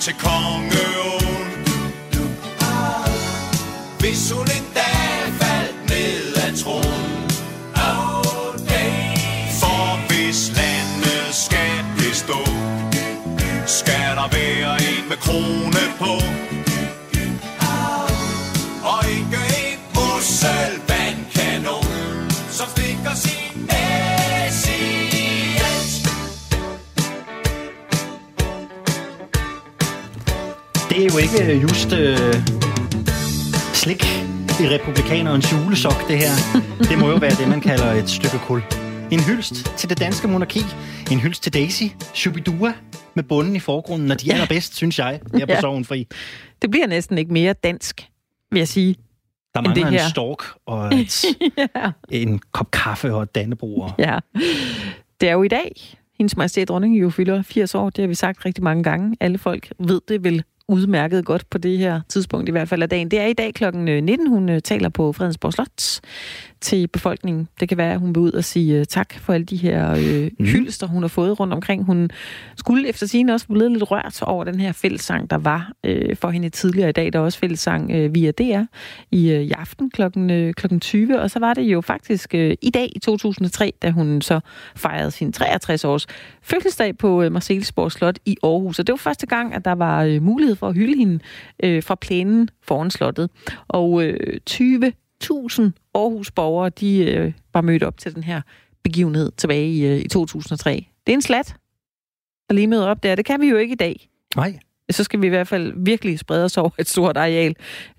Til kongeåen. Hvis hun en dag faldt ned af tronen, for hvis landet skal bestå, skal der være en med krone på, og ikke en musselvandkanon, som stikker sin næs i. Det er jo ikke just øh, slik i republikanerens julesok, det her. Det må jo være det, man kalder et stykke kul. En hyldst til det danske monarki. En hyldst til Daisy, Shu-bi-dua med bunden i forgrunden, og de allerbedst, synes jeg, her på Sorgenfri. Det bliver næsten ikke mere dansk, vil jeg sige. Der mangler en stork og et, ja. en kop kaffe og et Dannebrog. Ja, det er jo i dag. Hendes majestæt dronning jo fylder firs år, det har vi sagt rigtig mange gange. Alle folk ved det vel udmærket godt på det her tidspunkt, i hvert fald af dagen. Det er i dag klokken nitten, hun taler på Fredensborg Slot til befolkningen. Det kan være, at hun vil ud og sige tak for alle de her øh, mm. hylster, hun har fået rundt omkring. Hun skulle efter sigende også blive lidt rørt over den her fællessang, der var øh, for hende tidligere i dag. Der var også fællessang øh, via D R i, øh, i aften klokken tyve. Og så var det jo faktisk øh, i dag i to tusind og tre, da hun så fejrede sin treogtres års fødselsdag på øh, Marselisborg Slot i Aarhus. Og det var første gang, at der var øh, mulighed for at hylde hende øh, fra plænen foran slottet. Og øh, tyve tusind Aarhus-borgere, de øh, var mødt op til den her begivenhed tilbage i, øh, i to tusind og tre. Det er en slat, der lige møder op der. Det kan vi jo ikke i dag. Nej. Så skal vi i hvert fald virkelig sprede os over et stort areal.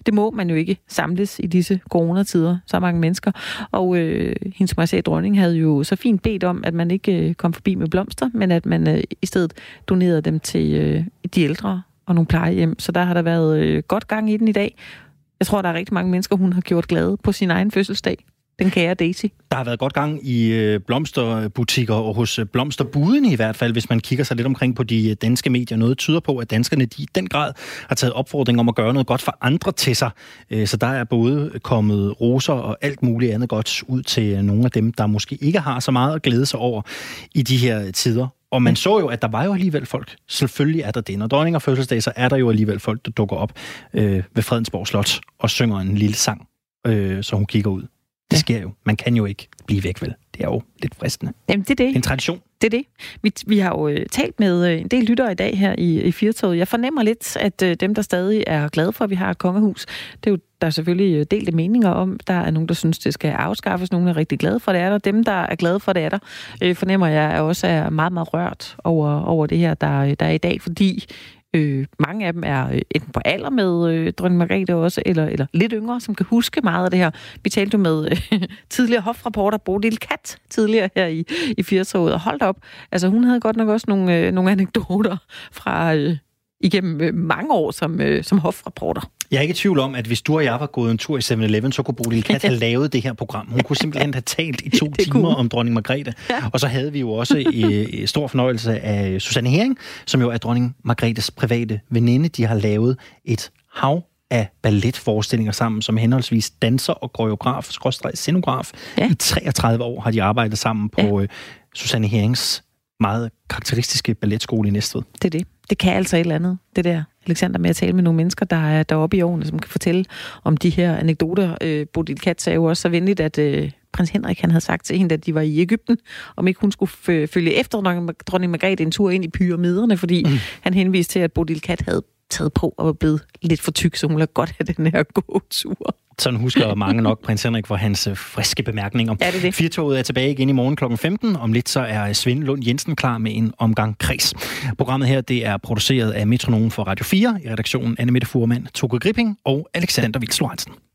Det må man jo ikke samles i disse coronatider, så mange mennesker. Og øh, hendes majestæt dronning havde jo så fint bedt om, at man ikke øh, kom forbi med blomster, men at man øh, i stedet donerede dem til øh, de ældre og nogle plejehjem. Så der har der været øh, godt gang i den i dag. Jeg tror, der er rigtig mange mennesker, hun har gjort glade på sin egen fødselsdag. Den kære Daisy. Der har været godt gang i øh, blomsterbutikker og hos øh, blomsterbuden i hvert fald, hvis man kigger sig lidt omkring på de øh, danske medier. Noget tyder på, at danskerne de, i den grad har taget opfordring om at gøre noget godt for andre til sig. Øh, så der er både kommet roser og alt muligt andet godt ud til øh, nogle af dem, der måske ikke har så meget at glæde sig over i de her øh, tider. Og man så jo, at der var jo alligevel folk. Selvfølgelig er der det. Når dronning og fødselsdag, så er der jo alligevel folk, der dukker op øh, ved Fredensborg Slot og synger en lille sang, øh, så hun kigger ud. Det sker jo. Man kan jo ikke blive væk, vel? Det er jo lidt fristende. Jamen, det er det. Det er en tradition. Det er det. Vi, vi har jo talt med en del lyttere i dag her i, i Firtoget. Jeg fornemmer lidt, at dem, der stadig er glade for, at vi har et kongehus, det er jo, der er selvfølgelig delte meninger om. Der er nogen, der synes, det skal afskaffes. Nogen er rigtig glade for, det er der. Dem, der er glade for, det er der, øh, fornemmer jeg også er meget, meget rørt over, over det her, der, der er i dag, fordi Øh, mange af dem er øh, enten på alder med øh, dronning Margrethe også, eller, eller lidt yngre, som kan huske meget af det her. Vi talte jo med øh, tidligere hofreporter Bodil Katz tidligere her i, i Firtoget, og hold da op. Altså, hun havde godt nok også nogle, øh, nogle anekdoter fra øh, igennem øh, mange år som, øh, som hofreporter. Jeg er ikke i tvivl om, at hvis du og jeg var gået en tur i seven eleven, så kunne Bodil Katz have lavet det her program. Hun kunne simpelthen have talt i to timer cool. om dronning Margrethe. Ja. Og så havde vi jo også øh, stor fornøjelse af Susanne Hering, som jo er dronning Margrethes private veninde. De har lavet et hav af balletforestillinger sammen, som henholdsvis danser og koreograf, skråstreg scenograf. Ja. I treogtredive år har de arbejdet sammen på ja. øh, Susanne Herings meget karakteristiske balletskole i Næstved. Det er det. Det kan altså et eller andet, det der, Alexander, med at tale med nogle mennesker, der er deroppe i årene, som kan fortælle om de her anekdoter. Øh, Bodil Katz er jo også så venligt, at øh, prins Henrik han havde sagt til hende, at de var i Egypten, om ikke hun skulle f- følge efter dronning Margrethe en tur ind i pyramiderne, fordi mm. han henviste til, at Bodil Katz havde taget på og var blevet lidt for tyk, så hun lagde godt af den her gode tur. Sådan husker mange nok prins Henrik for hans friske bemærkninger. Ja, det er det. Firtoget er tilbage igen i morgen klokken femten. Om lidt så er Svend Lund Jensen klar med en omgang kreds. Programmet her det er produceret af Metronome for Radio fire. I redaktionen Anne-Mette Fuhrmann, Toke Gripping og Alexander Vils-Lorentzen.